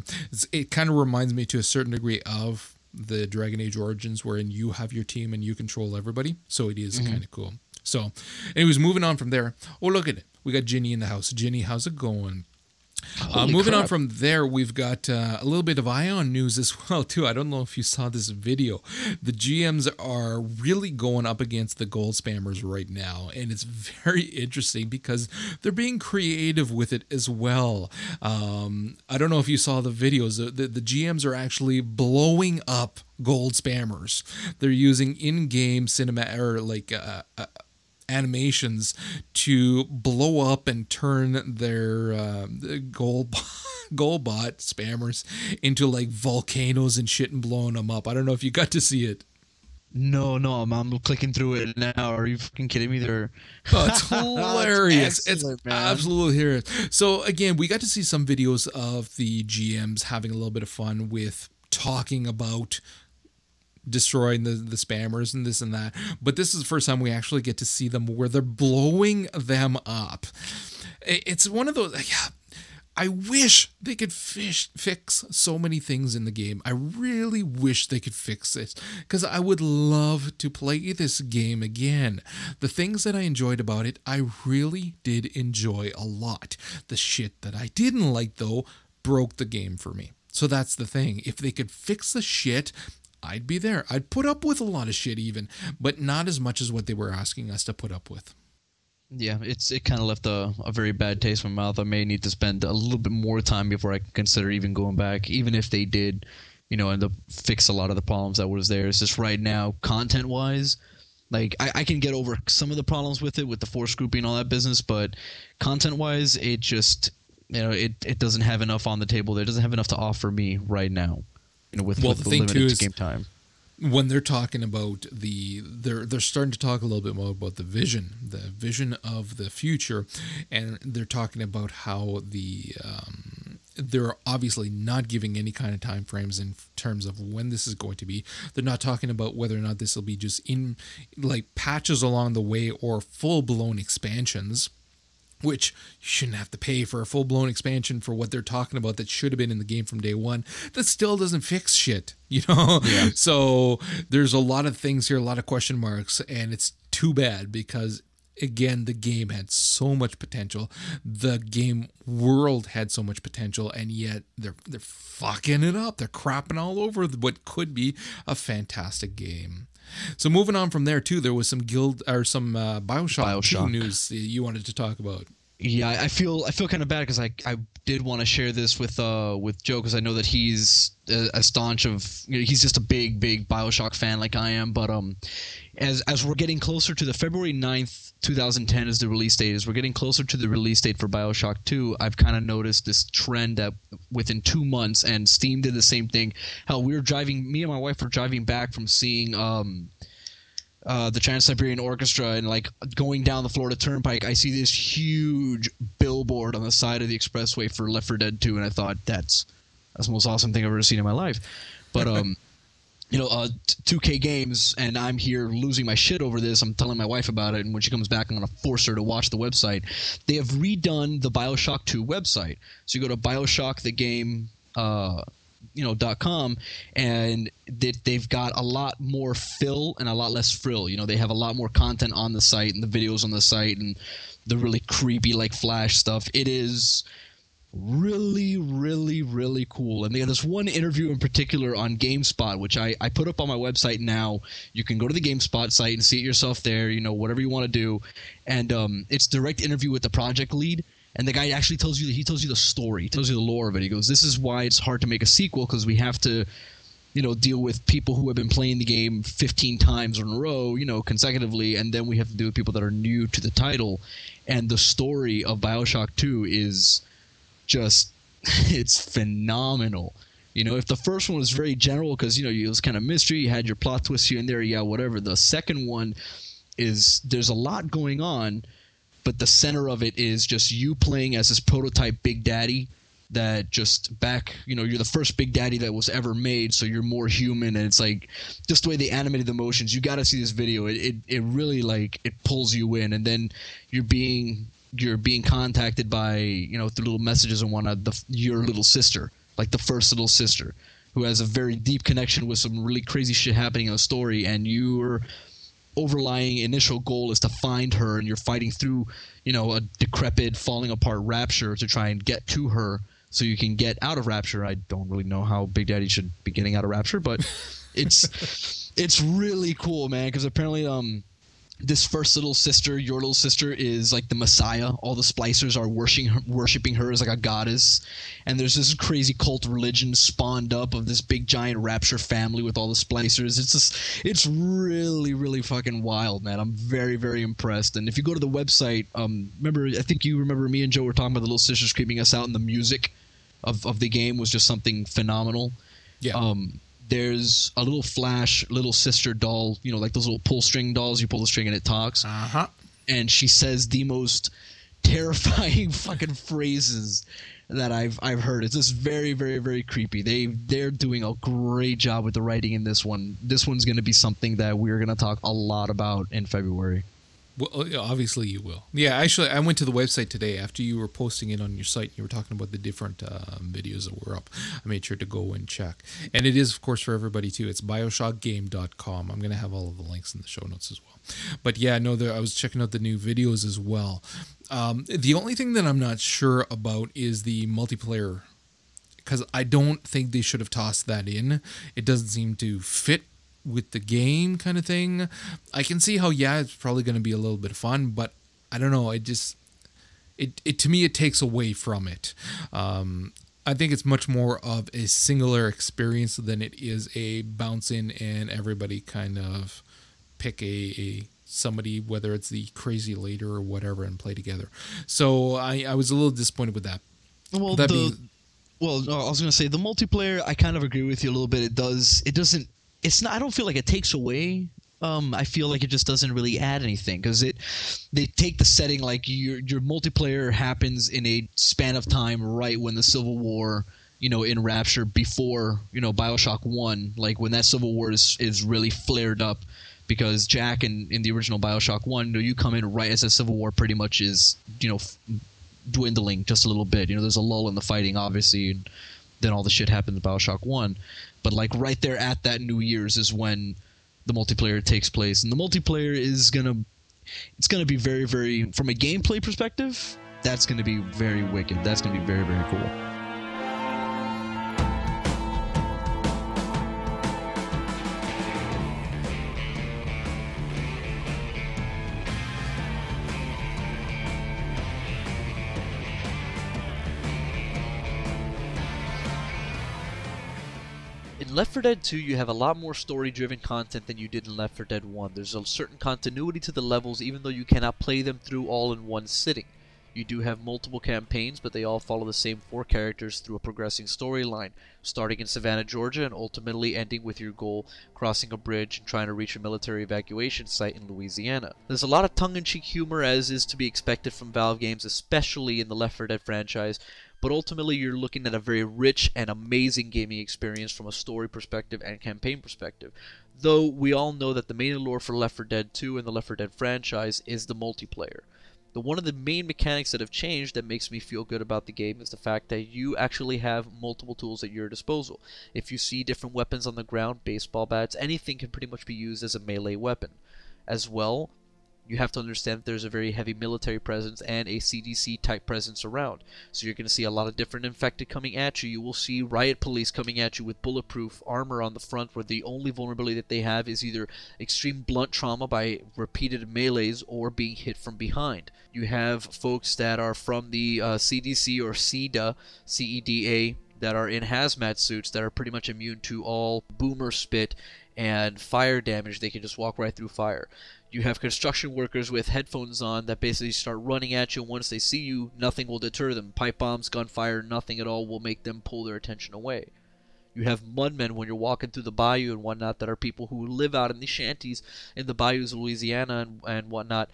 It kind of reminds me to a certain degree of the Dragon Age Origins, wherein you have your team and you control everybody. So it is kind of cool. So, anyways, moving on from there. Oh, look at it. We got Ginny in the house. Ginny, how's it going? Moving on from there, we've got a little bit of Ion news as well, too. I don't know if you saw this video. The GMs are really going up against the gold spammers right now, and it's very interesting because they're being creative with it as well. I don't know if you saw the videos. The GMs are actually blowing up gold spammers. They're using in-game cinema or like... animations to blow up and turn their gold bot spammers into like volcanoes and shit and blowing them up. I don't know if you got to see it. No, I'm clicking through it now. Are you fucking kidding me? There, oh, it's hilarious. It's absolutely hilarious. So again, we got to see some videos of the GMs having a little bit of fun with talking about destroying the spammers and this and that, but this is the first time we actually get to see them where they're blowing them up. It's one of those, I wish they could fix so many things in the game. I really wish they could fix this because I would love to play this game again. The things that I enjoyed about it, I really did enjoy a lot. The shit that I didn't like, though, broke the game for me. So that's the thing. If they could fix the shit, I'd be there. I'd put up with a lot of shit even, but not as much as what they were asking us to put up with. Yeah, it kind of left a very bad taste in my mouth. I may need to spend a little bit more time before I consider even going back, even if they did, end up fix a lot of the problems that was there. It's just right now, content-wise, like I can get over some of the problems with it, with the force grouping and all that business, but content-wise, it just, it doesn't have enough on the table there. It doesn't have enough to offer me right now. With the limited game time. When they're talking about they're starting to talk a little bit more about the vision of the future, and they're talking about how they're obviously not giving any kind of time frames in terms of when this is going to be. They're not talking about whether or not this will be just in like patches along the way or full blown expansions, which you shouldn't have to pay for a full-blown expansion for what they're talking about that should have been in the game from day one. That still doesn't fix shit, Yeah. So there's a lot of things here, a lot of question marks, and it's too bad because, again, the game had so much potential. The game world had so much potential, and yet they're fucking it up. They're crapping all over what could be a fantastic game. So moving on from there too, there was some Bioshock news you wanted to talk about. Yeah, I feel kind of bad because I did want to share this with Joe because I know that he's a staunch of he's just a big Bioshock fan like I am. But as we're getting closer to the February 9th, 2010 is the release date. As we're getting closer to the release date for Bioshock 2, I've kind of noticed this trend that within 2 months, and Steam did the same thing. How me and my wife were driving back from seeing the Trans-Siberian Orchestra and like going down the Florida Turnpike, I see this huge billboard on the side of the expressway for Left 4 Dead 2, and I thought that's the most awesome thing I've ever seen in my life. But 2K Games, and I'm here losing my shit over this. I'm telling my wife about it, and when she comes back, I'm going to force her to watch the website. They have redone the Bioshock 2 website. So you go to BioshockTheGame.com, and they've got a lot more fill and a lot less frill. They have a lot more content on the site and the videos on the site and the really creepy like flash stuff. It is really, really, really cool. And they had this one interview in particular on GameSpot, which I put up on my website now. You can go to the GameSpot site and see it yourself there, whatever you want to do. And it's direct interview with the project lead. And the guy actually tells you the story, he tells you the lore of it. He goes, this is why it's hard to make a sequel, because we have to, deal with people who have been playing the game 15 times in a row, consecutively. And then we have to deal with people that are new to the title. And the story of Bioshock 2 is just, it's phenomenal. If the first one was very general, because, it was kind of mystery, you had your plot twist here and there, yeah, whatever. The second one is, there's a lot going on. But the center of it is just you playing as this prototype Big Daddy that just back, you're the first Big Daddy that was ever made, so you're more human. And it's like just the way they animated the motions. You got to see this video. It really like it pulls you in, and then you're being contacted by through little messages and whatnot. Your little sister, like the first little sister, who has a very deep connection with some really crazy shit happening in the story, and you're overlying initial goal is to find her, and you're fighting through, you know, a decrepit, falling apart Rapture to try and get to her so you can get out of Rapture. I don't really know how Big Daddy should be getting out of Rapture, but it's it's really cool, man, because apparently this first little sister, your little sister, is like the messiah. All the splicers are worshiping her as like a goddess. And there's this crazy cult religion spawned up of this big giant Rapture family with all the splicers. It's just, it's really, really fucking wild, man. I'm very, very impressed. And if you go to the website, remember, I think you remember me and Joe were talking about the little sisters creeping us out, and the music of the game was just something phenomenal. Yeah. There's a little Flash, little sister doll, you know, like those little pull string dolls. You pull the string and it talks. Uh-huh. And she says the most terrifying fucking phrases that I've heard. It's just very, very, very creepy. They're doing a great job with the writing in this one. This one's going to be something that we're going to talk a lot about in February. Well, obviously you will. Yeah, actually, I went to the website today after you were posting it on your site. And you were talking about the different videos that were up. I made sure to go and check. And it is, of course, for everybody, too. It's bioshockgame.com. I'm going to have all of the links in the show notes as well. But, yeah, no, I was checking out the new videos as well. The only thing that I'm not sure about is the multiplayer, because I don't think they should have tossed that in. It doesn't seem to fit with the game kind of thing. I can see how, yeah, it's probably going to be a little bit of fun, but I don't know. It to me, it takes away from it. I think it's much more of a singular experience than it is a bounce in and everybody kind of pick a somebody, whether it's the crazy leader or whatever, and play together. So I was a little disappointed with that. Well, I was going to say the multiplayer, I kind of agree with you a little bit. It's not. I don't feel like it takes away. I feel like it just doesn't really add anything, because they take the setting, like your multiplayer happens in a span of time right when the Civil War, you know, in Rapture, before, you know, Bioshock 1, like when that Civil War is really flared up, because Jack in the original Bioshock 1, you come in right as the Civil War pretty much is, you know, dwindling just a little bit. You know, there's a lull in the fighting, obviously, and then all the shit happens in Bioshock 1. But like right there at that New Year's is when the multiplayer takes place, and the multiplayer is gonna be very, very, from a gameplay perspective, that's gonna be very wicked. That's gonna be very, very cool. Left 4 Dead 2, you have a lot more story-driven content than you did in Left 4 Dead 1. There's a certain continuity to the levels, even though you cannot play them through all in one sitting. You do have multiple campaigns, but they all follow the same four characters through a progressing storyline, starting in Savannah, Georgia, and ultimately ending with your goal crossing a bridge and trying to reach a military evacuation site in Louisiana. There's a lot of tongue-in-cheek humor, as is to be expected from Valve games, especially in the Left 4 Dead franchise, but ultimately you're looking at a very rich and amazing gaming experience from a story perspective and campaign perspective. Though we all know that the main allure for Left 4 Dead 2 and the Left 4 Dead franchise is the multiplayer. One of the main mechanics that have changed that makes me feel good about the game is the fact that you actually have multiple tools at your disposal. If you see different weapons on the ground, baseball bats, anything can pretty much be used as a melee weapon. As well, you have to understand that there's a very heavy military presence and a CDC-type presence around. So you're going to see a lot of different infected coming at you. You will see riot police coming at you with bulletproof armor on the front, where the only vulnerability that they have is either extreme blunt trauma by repeated melees or being hit from behind. You have folks that are from the CDC or CEDA, C-E-D-A, that are in hazmat suits that are pretty much immune to all boomer spit and fire damage. They can just walk right through fire. You have construction workers with headphones on that basically start running at you. Once they see you, nothing will deter them. Pipe bombs, gunfire, nothing at all will make them pull their attention away. You have mudmen when you're walking through the bayou and whatnot that are people who live out in the shanties in the bayous of Louisiana and whatnot.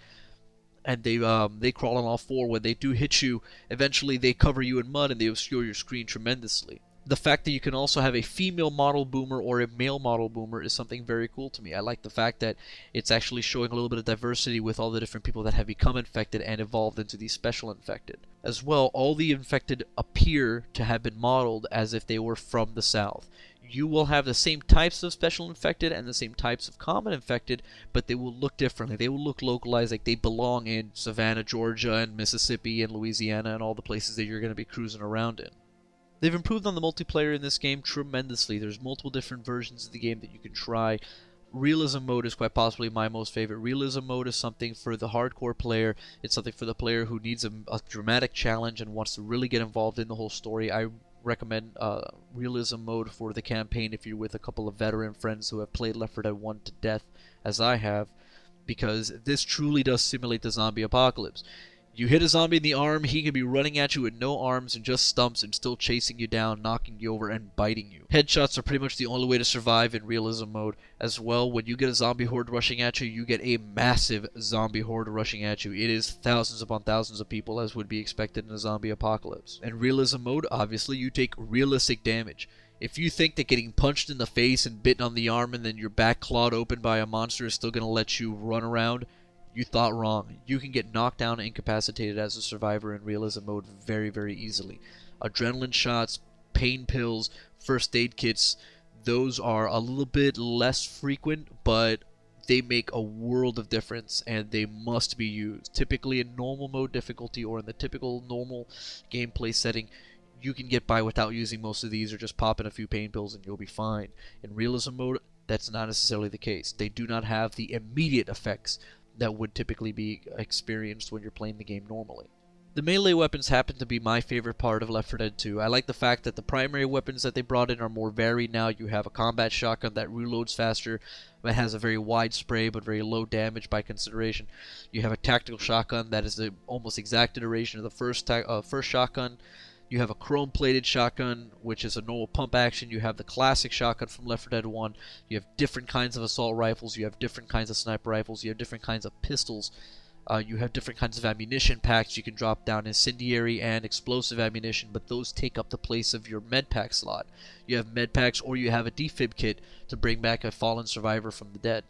And they crawl on all four. When they do hit you, eventually they cover you in mud and they obscure your screen tremendously. The fact that you can also have a female model boomer or a male model boomer is something very cool to me. I like the fact that it's actually showing a little bit of diversity with all the different people that have become infected and evolved into these special infected. As well, all the infected appear to have been modeled as if they were from the South. you will have the same types of special infected and the same types of common infected, but they will look differently. They will look localized, like they belong in Savannah, Georgia, and Mississippi, and Louisiana, and all the places that you're going to be cruising around in. They've improved on the multiplayer in this game tremendously. There's multiple different versions of the game that you can try. Realism mode is quite possibly my most favorite. Realism mode is something for the hardcore player. It's something for the player who needs a dramatic challenge and wants to really get involved in the whole story. I recommend realism mode for the campaign if you're with a couple of veteran friends who have played Left 4 Dead 1 to death, as I have, because this truly does simulate the zombie apocalypse. You hit a zombie in the arm, he can be running at you with no arms and just stumps and still chasing you down, knocking you over, and biting you. Headshots are pretty much the only way to survive in realism mode. As well, when you get a zombie horde rushing at you, you get a massive zombie horde rushing at you. It is thousands upon thousands of people, as would be expected in a zombie apocalypse. In realism mode, obviously, you take realistic damage. If you think that getting punched in the face and bitten on the arm and then your back clawed open by a monster is still going to let you run around, you thought wrong. You can get knocked down and incapacitated as a survivor in realism mode very, very easily. Adrenaline shots, pain pills, first aid kits, those are a little bit less frequent, but they make a world of difference and they must be used. Typically in normal mode difficulty or in the typical normal gameplay setting, you can get by without using most of these or just pop in a few pain pills and you'll be fine. In realism mode, that's not necessarily the case. They do not have the immediate effects that would typically be experienced when you're playing the game normally. The melee weapons happen to be my favorite part of Left 4 Dead 2. I like the fact that the primary weapons that they brought in are more varied now. You have a combat shotgun that reloads faster, that has a very wide spray but very low damage by consideration. You have a tactical shotgun that is the almost exact iteration of the first shotgun. You have a chrome-plated shotgun, which is a normal pump action. You have the classic shotgun from Left 4 Dead 1. You have different kinds of assault rifles. You have different kinds of sniper rifles. You have different kinds of pistols. You have different kinds of ammunition packs. You can drop down incendiary and explosive ammunition, but those take up the place of your med pack slot. You have med packs, or you have a defib kit to bring back a fallen survivor from the dead.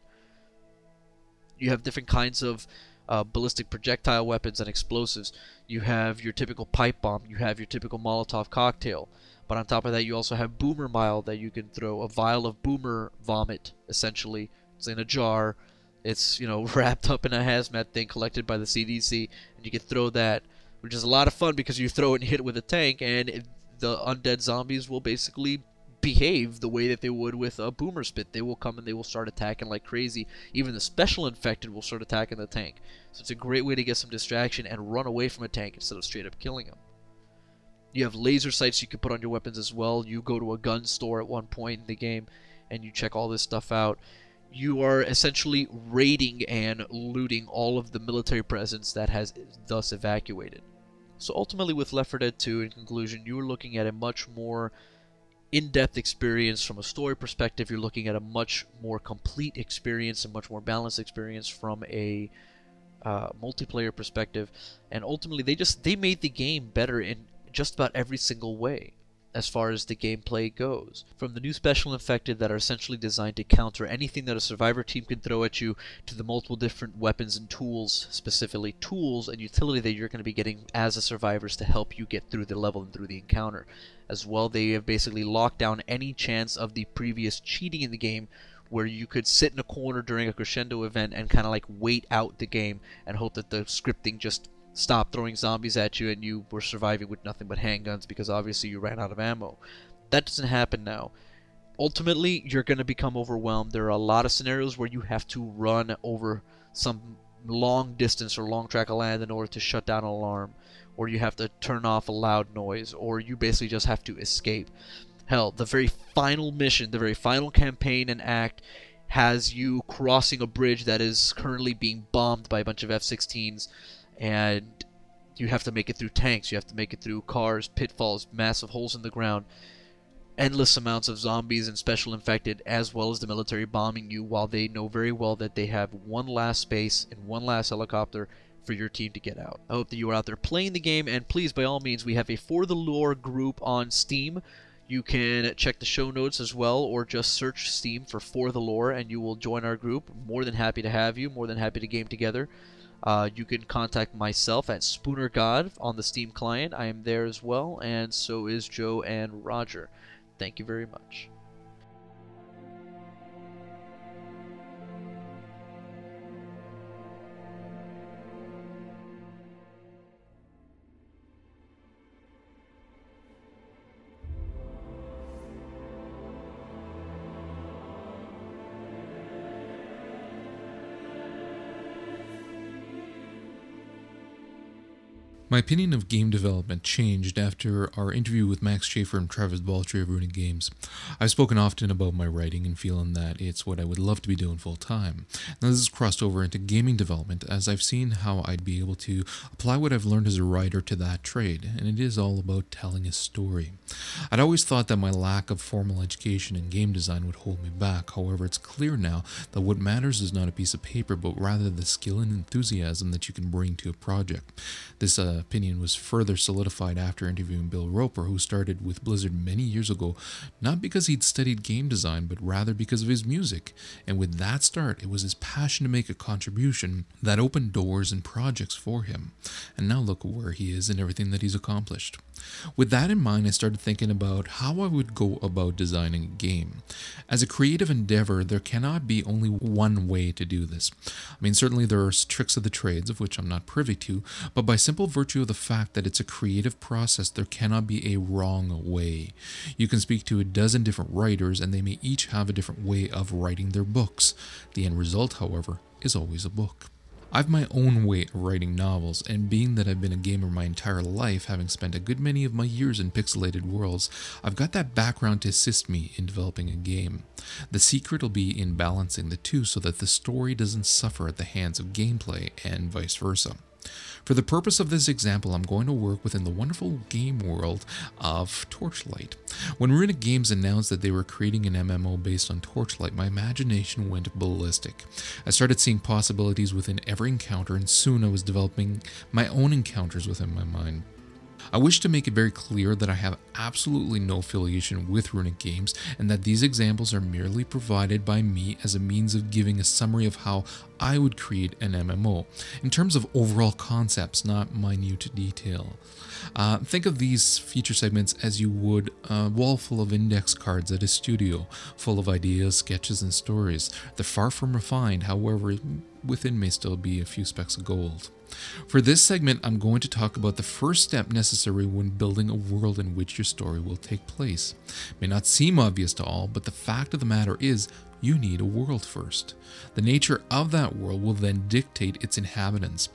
You have different kinds of ballistic projectile weapons and explosives. You have your typical pipe bomb. You have your typical Molotov cocktail. But on top of that, you also have boomer mile that you can throw. A vial of boomer vomit, essentially. It's in a jar. It's, wrapped up in a hazmat thing collected by the CDC. And you can throw that, which is a lot of fun because you throw it and hit it with a tank. And the undead zombies will basically behave the way that they would with a boomer spit. They will come and they will start attacking like crazy. Even the special infected will start attacking the tank. So it's a great way to get some distraction and run away from a tank instead of straight up killing them. You have laser sights you can put on your weapons as well. You go to a gun store at one point in the game and you check all this stuff out. You are essentially raiding and looting all of the military presence that has thus evacuated. So ultimately with Left 4 Dead 2, in conclusion, you are looking at a much more in-depth experience from a story perspective. You're looking at a much more complete experience, a much more balanced experience from a multiplayer perspective, and ultimately they made the game better in just about every single way as far as the gameplay goes. From the new special infected that are essentially designed to counter anything that a survivor team can throw at you, to the multiple different weapons and tools, specifically tools and utility that you're going to be getting as a survivor to help you get through the level and through the encounter. As well, they have basically locked down any chance of the previous cheating in the game, where you could sit in a corner during a crescendo event and kind of like wait out the game and hope that the scripting just stopped throwing zombies at you and you were surviving with nothing but handguns because obviously you ran out of ammo. That doesn't happen now. Ultimately, you're going to become overwhelmed. There are a lot of scenarios where you have to run over some long distance or long track of land in order to shut down an alarm, or you have to turn off a loud noise, or you basically just have to escape. Hell, the very final mission, the very final campaign and act has you crossing a bridge that is currently being bombed by a bunch of F-16s, and you have to make it through tanks, you have to make it through cars, pitfalls, massive holes in the ground, endless amounts of zombies and special infected, as well as the military bombing you while they know very well that they have one last space and one last helicopter for your team to get out. I hope that you are out there playing the game, and please, by all means, we have a For the Lore group on Steam. You can check the show notes as well, or just search Steam for the Lore, and you will join our group. More than happy to have you, more than happy to game together. You can contact myself at SpoonerGod on the Steam client. I am there as well, and so is Joe and Roger. Thank you very much. My opinion of game development changed after our interview with Max Schaefer and Travis Baltry of Runic Games. I've spoken often about my writing and feeling that it's what I would love to be doing full time. Now this has crossed over into gaming development as I've seen how I'd be able to apply what I've learned as a writer to that trade, and it is all about telling a story. I'd always thought that my lack of formal education in game design would hold me back, however it's clear now that what matters is not a piece of paper but rather the skill and enthusiasm that you can bring to a project. This opinion was further solidified after interviewing Bill Roper, who started with Blizzard many years ago, not because he'd studied game design, but rather because of his music. And with that start, it was his passion to make a contribution that opened doors and projects for him. And now look where he is and everything that he's accomplished. With that in mind, I started thinking about how I would go about designing a game. As a creative endeavor, there cannot be only one way to do this. I mean, certainly there are tricks of the trades, of which I'm not privy to, but by simple virtue of the fact that it's a creative process, there cannot be a wrong way. You can speak to a dozen different writers, and they may each have a different way of writing their books. The end result, however, is always a book. I've my own way of writing novels, and being that I've been a gamer my entire life, having spent a good many of my years in pixelated worlds, I've got that background to assist me in developing a game. The secret will be in balancing the two so that the story doesn't suffer at the hands of gameplay and vice versa. For the purpose of this example, I'm going to work within the wonderful game world of Torchlight. When Runic Games announced that they were creating an MMO based on Torchlight, my imagination went ballistic. I started seeing possibilities within every encounter, and soon I was developing my own encounters within my mind. I wish to make it very clear that I have absolutely no affiliation with Runic Games, and that these examples are merely provided by me as a means of giving a summary of how I would create an MMO, in terms of overall concepts, not minute detail. Think of these feature segments as you would a wall full of index cards at a studio, full of ideas, sketches, and stories. They're far from refined, however, within may still be a few specks of gold. For this segment, I'm going to talk about the first step necessary when building a world in which your story will take place. It may not seem obvious to all, but the fact of the matter is, you need a world first. The nature of that world will then dictate its inhabitants.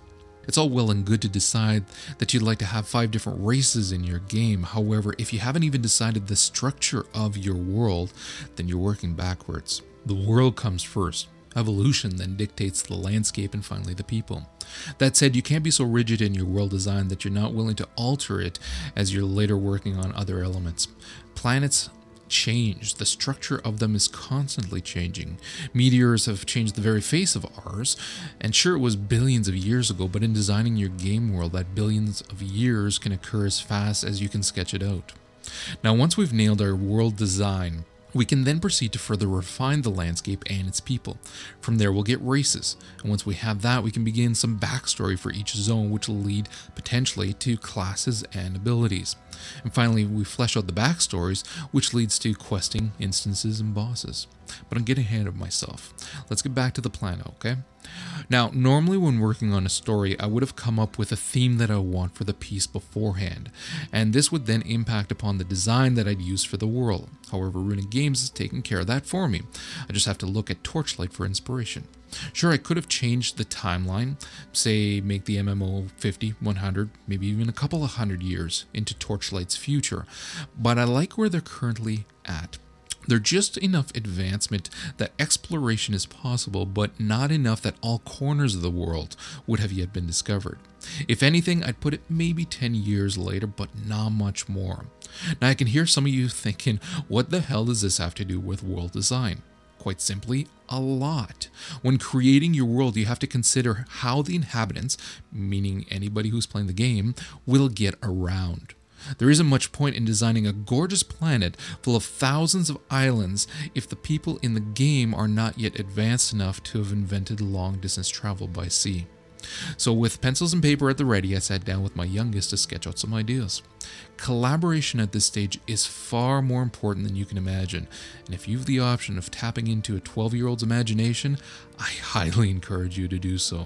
It's all well and good to decide that you'd like to have 5 different races in your game. However, if you haven't even decided the structure of your world, then you're working backwards. The world comes first. Evolution then dictates the landscape and finally the people. That said, you can't be so rigid in your world design that you're not willing to alter it as you're later working on other elements. Planets change. The structure of them is constantly changing. Meteors have changed the very face of ours, and sure, it was billions of years ago, but in designing your game world, that billions of years can occur as fast as you can sketch it out. Now, once we've nailed our world design, we can then proceed to further refine the landscape and its people. From there, we'll get races, and once we have that, we can begin some backstory for each zone, which will lead, potentially, to classes and abilities. And finally, we flesh out the backstories, which leads to questing, instances, and bosses. But I'm getting ahead of myself. Let's get back to the planet, okay? Now, normally when working on a story, I would have come up with a theme that I want for the piece beforehand, and this would then impact upon the design that I'd use for the world. However, Runic Games is taking care of that for me. I just have to look at Torchlight for inspiration. Sure, I could have changed the timeline, say make the MMO 50, 100, maybe even a couple of 100 years into Torchlight's future, but I like where they're currently at. There's just enough advancement that exploration is possible, but not enough that all corners of the world would have yet been discovered. If anything, I'd put it maybe 10 years later, but not much more. Now, I can hear some of you thinking, what the hell does this have to do with world design? Quite simply, a lot. When creating your world, you have to consider how the inhabitants, meaning anybody who's playing the game, will get around. There isn't much point in designing a gorgeous planet full of thousands of islands if the people in the game are not yet advanced enough to have invented long-distance travel by sea. So with pencils and paper at the ready, I sat down with my youngest to sketch out some ideas. Collaboration at this stage is far more important than you can imagine, and if you've the option of tapping into a 12-year-old's imagination, I highly encourage you to do so.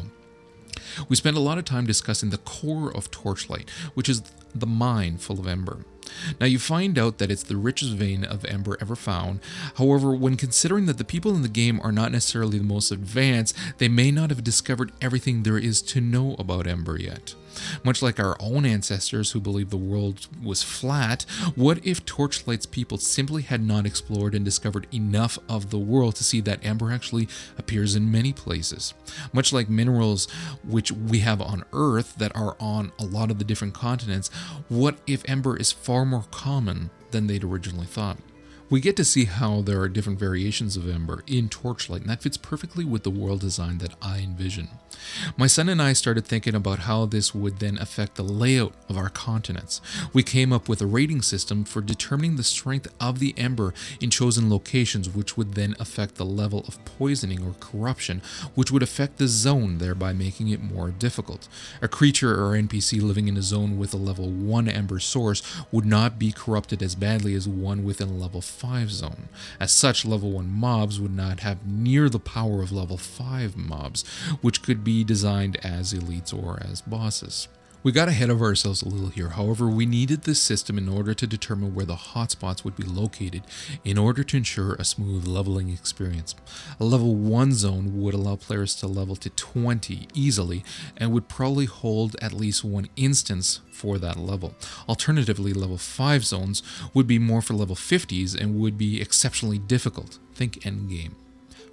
We spent a lot of time discussing the core of Torchlight, which is the mine full of ember. Now you find out that it's the richest vein of ember ever found. However, when considering that the people in the game are not necessarily the most advanced, they may not have discovered everything there is to know about ember yet. Much like our own ancestors who believed the world was flat, what if Torchlight's people simply had not explored and discovered enough of the world to see that amber actually appears in many places? Much like minerals which we have on Earth that are on a lot of the different continents, what if amber is far more common than they'd originally thought? We get to see how there are different variations of Ember in Torchlight, and that fits perfectly with the world design that I envision. My son and I started thinking about how this would then affect the layout of our continents. We came up with a rating system for determining the strength of the Ember in chosen locations, which would then affect the level of poisoning or corruption, which would affect the zone, thereby making it more difficult. A creature or NPC living in a zone with a level 1 Ember source would not be corrupted as badly as one within a level 5 zone. As such, level 1 mobs would not have near the power of level 5 mobs, which could be designed as elites or as bosses. We got ahead of ourselves a little here. However, we needed this system in order to determine where the hotspots would be located in order to ensure a smooth leveling experience. A level 1 zone would allow players to level to 20 easily and would probably hold at least one instance for that level. Alternatively, level 5 zones would be more for level 50s and would be exceptionally difficult. Think endgame.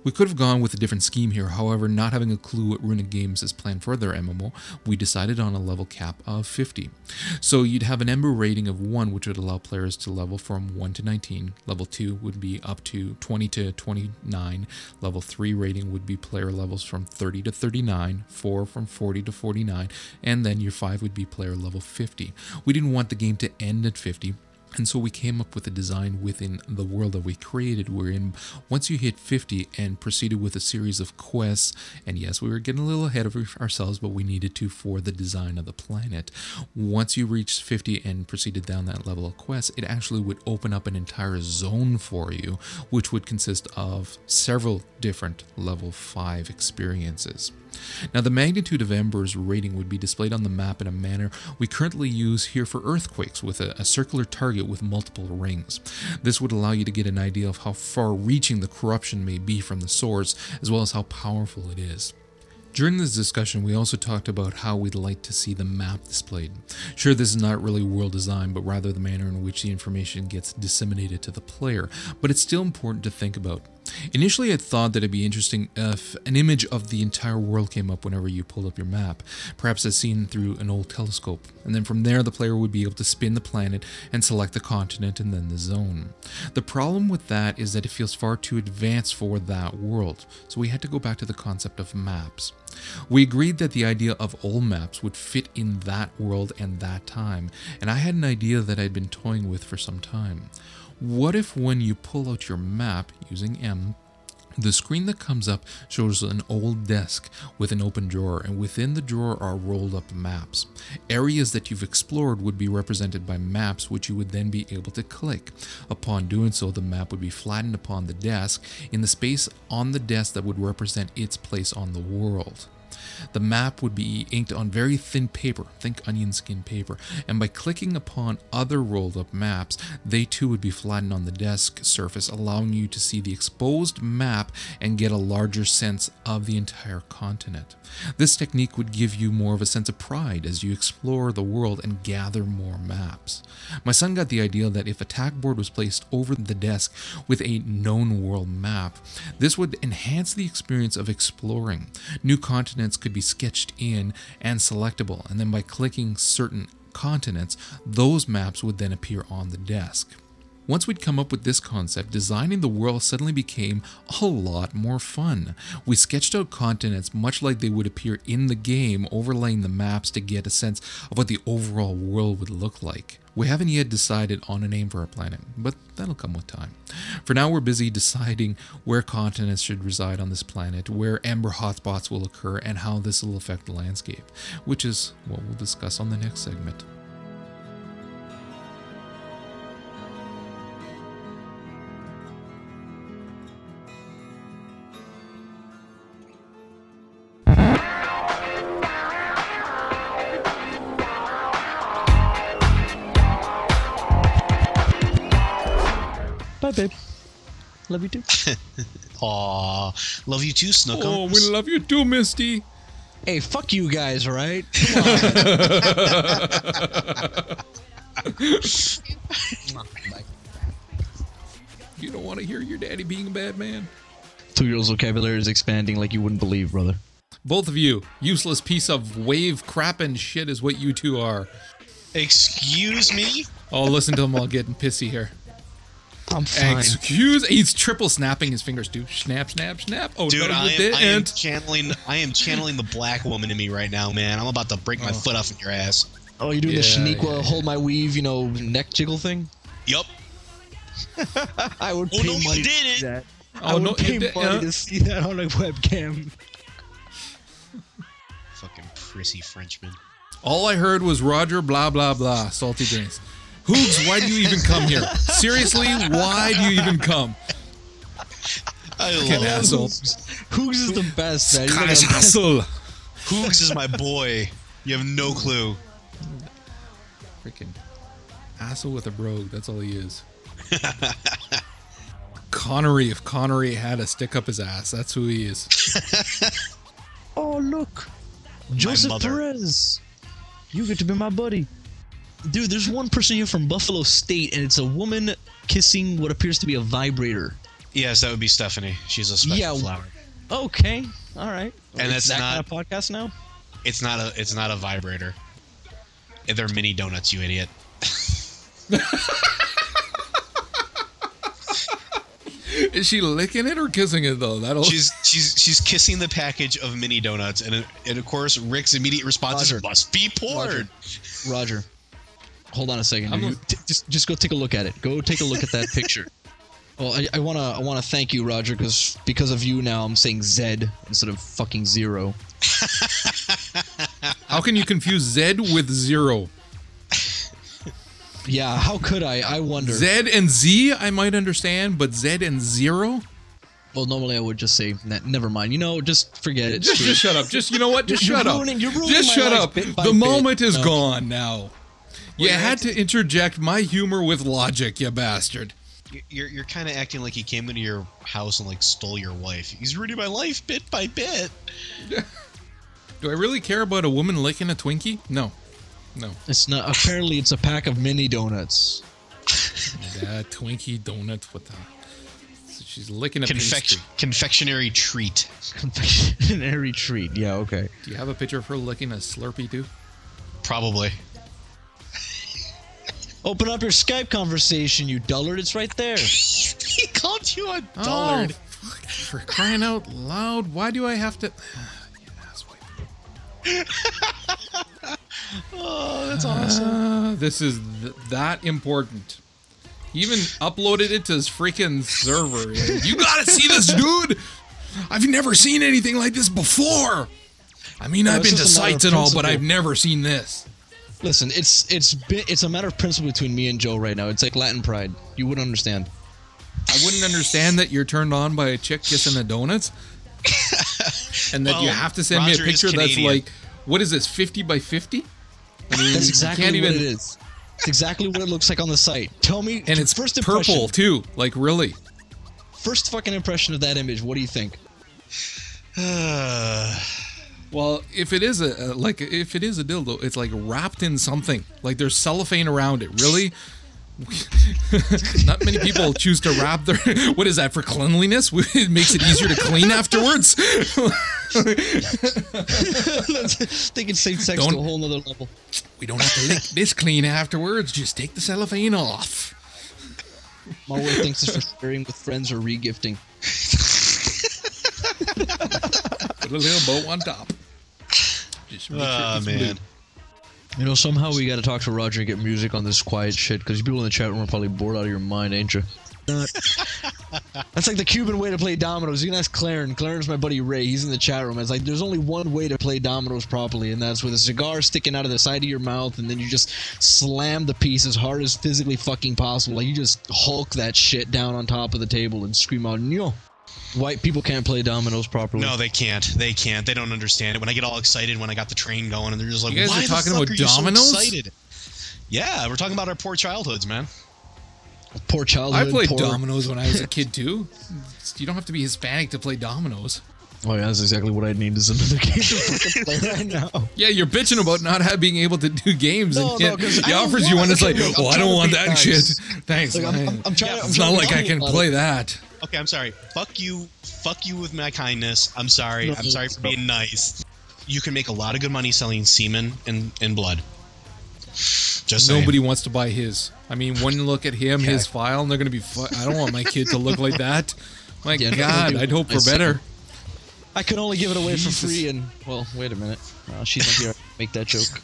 We could have gone with a different scheme here, however, not having a clue what Runic Games has planned for their MMO, we decided on a level cap of 50. So you'd have an Ember rating of 1, which would allow players to level from 1 to 19, level 2 would be up to 20 to 29, level 3 rating would be player levels from 30 to 39, 4 from 40 to 49, and then your 5 would be player level 50. We didn't want the game to end at 50. And so we came up with a design within the world that we created, wherein once you hit 50 and proceeded with a series of quests, and yes, we were getting a little ahead of ourselves, but we needed to for the design of the planet. Once you reached 50 and proceeded down that level of quests, it actually would open up an entire zone for you, which would consist of several different level 5 experiences. Now, the magnitude of Ember's rating would be displayed on the map in a manner we currently use here for earthquakes, with a circular target with multiple rings. This would allow you to get an idea of how far-reaching the corruption may be from the source, as well as how powerful it is. During this discussion, we also talked about how we'd like to see the map displayed. Sure, this is not really world design, but rather the manner in which the information gets disseminated to the player, but it's still important to think about. Initially, I thought that it'd be interesting if an image of the entire world came up whenever you pulled up your map, perhaps as seen through an old telescope, and then from there the player would be able to spin the planet and select the continent and then the zone. The problem with that is that it feels far too advanced for that world, so we had to go back to the concept of maps. We agreed that the idea of old maps would fit in that world and that time, and I had an idea that I'd been toying with for some time. What if when you pull out your map using M, the screen that comes up shows an old desk with an open drawer, and within the drawer are rolled up maps. Areas that you've explored would be represented by maps, which you would then be able to click. Upon doing so, the map would be flattened upon the desk in the space on the desk that would represent its place on the world. The map would be inked on very thin paper, think onion skin paper, and by clicking upon other rolled up maps, they too would be flattened on the desk surface, allowing you to see the exposed map and get a larger sense of the entire continent. This technique would give you more of a sense of pride as you explore the world and gather more maps. My son got the idea that if a tack board was placed over the desk with a known world map, this would enhance the experience of exploring. New continents could be sketched in and selectable, and then by clicking certain continents, those maps would then appear on the desk. Once we'd come up with this concept, designing the world suddenly became a lot more fun. We sketched out continents much like they would appear in the game, overlaying the maps to get a sense of what the overall world would look like. We haven't yet decided on a name for our planet, but that'll come with time. For now, we're busy deciding where continents should reside on this planet, where amber hotspots will occur, and how this will affect the landscape, which is what we'll discuss on the next segment. Babe, love you too. Aw, love you too, Snookums. Oh, we love you too, Misty. hey, fuck you guys, right? Come on. You don't want to hear your daddy being a bad man. 2 year old's vocabulary is expanding like you wouldn't believe, brother. Both of you, useless piece of wave crap and shit is what you two are. Excuse me? Oh, listen to him all getting pissy here. I'm fine. Excuse? He's triple snapping his fingers, dude. Snap, snap, snap. Oh, dude, I am channeling the black woman in me right now, man. I'm about to break my foot off in your ass. Oh, you're doing the Shaniqua hold my weave, you know, neck jiggle thing? Yep. I would pay money to see that. I would pay money to see that on a webcam. Fucking prissy Frenchman. All I heard was Roger, blah, blah, blah, salty drinks. Hoogs, why do you even come here? Seriously, why do you even come? I love asshole. Hoogs is the best, man. Asshole. Hoogs is my boy. You have no clue. Freaking asshole with a brogue. That's all he is. Connery, if Connery had a stick up his ass, that's who he is. Oh, look. Joseph Perez. You get to be my buddy. Dude, there's one person here from Buffalo State, and it's a woman kissing what appears to be a vibrator. Yes, that would be Stephanie. She's a special flower. Okay. All right. And it's that not kind of podcast now? It's not a vibrator. They're mini donuts, you idiot. Is she licking it or kissing it though? She's kissing the package of mini donuts, and of course Rick's immediate response is must be porn. Roger, hold on a second. Just go take a look at it. Go take a look at that picture. Well, I wanna thank you, Roger, because of you now I'm saying Zed instead of fucking zero. How can you confuse Zed with zero? Yeah, how could I wonder. Z and Z, I might understand, but Z and zero? Well, normally I would just say, never mind. You know, just forget it. Just shut up. Just, you know what? Just shut up. Just shut up. The moment is gone now. You had to interject my humor with logic, you bastard. You're kind of acting like he came into your house and, like, stole your wife. He's ruining my life bit by bit. Do I really care about a woman licking a Twinkie? No. No. It's not. Apparently, it's a pack of mini donuts. Yeah, Twinkie donuts with a... So she's licking a pastry. Confectionery treat. Confectionery treat. Yeah, okay. Do you have a picture of her licking a Slurpee, too? Probably. Open up your Skype conversation, you dullard. It's right there. He called you a dullard. Oh, for crying out loud. Why do I have to... Oh, that's awesome. This is that important. He even uploaded it to his freaking server. You gotta see this, dude. I've never seen anything like this before. I mean, I've been to sites and all, but I've never seen this. Listen, it's a matter of principle between me and Joe right now. It's like Latin pride. You wouldn't understand. I wouldn't understand that you're turned on by a chick kissing the donuts. And that you have to send me a picture that's like, what is this, 50 by 50? I mean, that's exactly what it is. It's exactly what it looks like on the site. Tell me. And it's first purple, too. Like, really? First fucking impression of that image. What do you think? Well, if it is a dildo, it's like wrapped in something. Like there's cellophane around it. Really? Not many people choose to wrap their... What is that, for cleanliness? It makes it easier to clean afterwards? They can save sex to a whole nother level. We don't have to lick this clean afterwards. Just take the cellophane off. My wife thinks it's for sharing with friends or regifting. Put a little bow on top. Just man. You know, somehow we gotta talk to Roger and get music on this quiet shit, because you people in the chat room are probably bored out of your mind, ain't you? That's like the Cuban way to play dominoes. You can ask Clarence. Clarence, my buddy Ray, he's in the chat room. It's like, there's only one way to play dominoes properly, and that's with a cigar sticking out of the side of your mouth, and then you just slam the piece as hard as physically fucking possible. Like, you just Hulk that shit down on top of the table and scream out, no. White people can't play dominoes properly. No, they can't. They can't. They don't understand it. When I get all excited when I got the train going, and they're just like, you guys why are talking about dominoes? So excited? Yeah, we're talking about our poor childhoods, man. Poor childhood. I played dominoes when I was a kid, too. You don't have to be Hispanic to play dominoes. Oh yeah, that's exactly what I need is another game to play right now. Yeah, you're bitching about not being able to do games, and he offers you one. It's like, well, I don't want that shit. Thanks. I'm trying. It's not like I can play that. Okay, I'm sorry. Fuck you with my kindness. I'm sorry. I'm sorry for being nice. You can make a lot of good money selling semen and blood. Just nobody wants to buy his. I mean, one look at him, his file, and they're gonna be. I don't want my kid to look like that. My God, I'd hope for better. I could only give it away for free, and well, wait a minute. She's not here. Make that joke.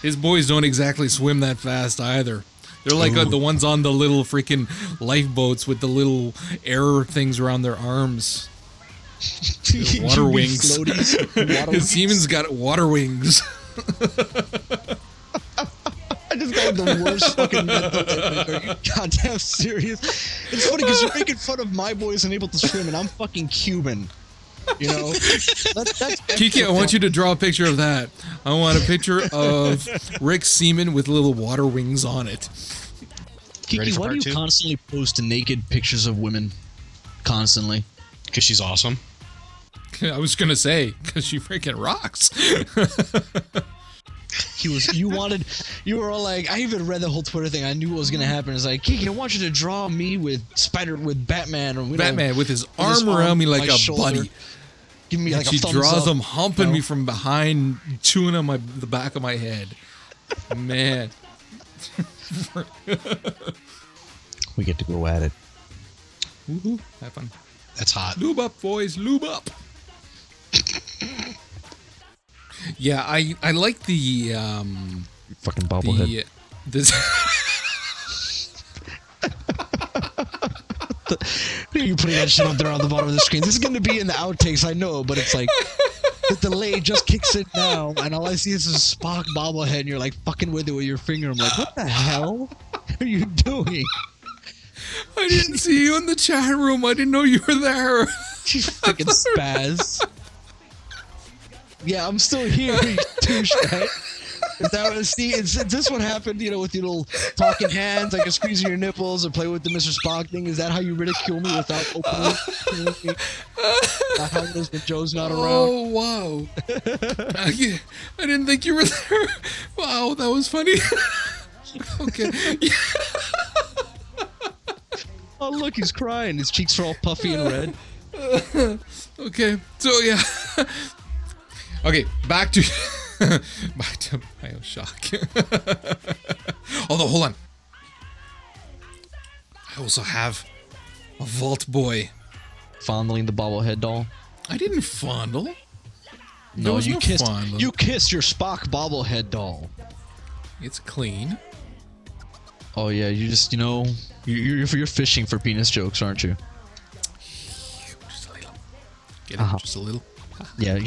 His boys don't exactly swim that fast either. They're like the ones on the little freaking lifeboats with the little air things around their arms. Their water wings. His semen's got water wings. I just got the worst fucking mental technique. Are you goddamn serious? It's funny because you're making fun of my boys and able to swim, and I'm fucking Cuban. You know? That's Kiki, I want you to draw a picture of that. I want a picture of Rick Seaman with little water wings on it. Kiki, why do you constantly post naked pictures of women? Constantly. Because she's awesome. I was going to say, because she freaking rocks. You were all like, I even read the whole Twitter thing. I knew what was going to happen. It's like, Kiki, I want you to draw me with Batman. Or Batman with his arm around me like a buddy. Give me like a thumbs up. She draws him humping me from behind, chewing on the back of my head. Man. We get to go at it. Woohoo. Have fun. That's hot. Lube up, boys. Lube up. Yeah, I like the fucking bobblehead. You're putting that shit up there on the bottom of the screen. This is going to be in the outtakes, I know, but it's like the delay just kicks in now, and all I see is a Spock bobblehead, and you're like fucking with it with your finger. I'm like, what the hell are you doing? I didn't see you in the chat room. I didn't know you were there. You fucking spaz. Yeah, I'm still here, douche. Is this what happened, you know, with your little talking hands? I can squeeze your nipples or play with the Mr. Spock thing. Is that how you ridicule me without opening me? Not how it is when Joe's not around. Oh, wow. I didn't think you were there. Wow, that was funny. Okay. Yeah. Oh, look, he's crying. His cheeks are all puffy and red. Okay, so yeah. Okay, back to BioShock. Although, hold on. I also have a Vault Boy. Fondling the bobblehead doll? I didn't fondle. No, you kissed your Spock bobblehead doll. It's clean. Oh, yeah, you just, you know, you're fishing for penis jokes, aren't you? Just a little. Get it, just a little. Yeah.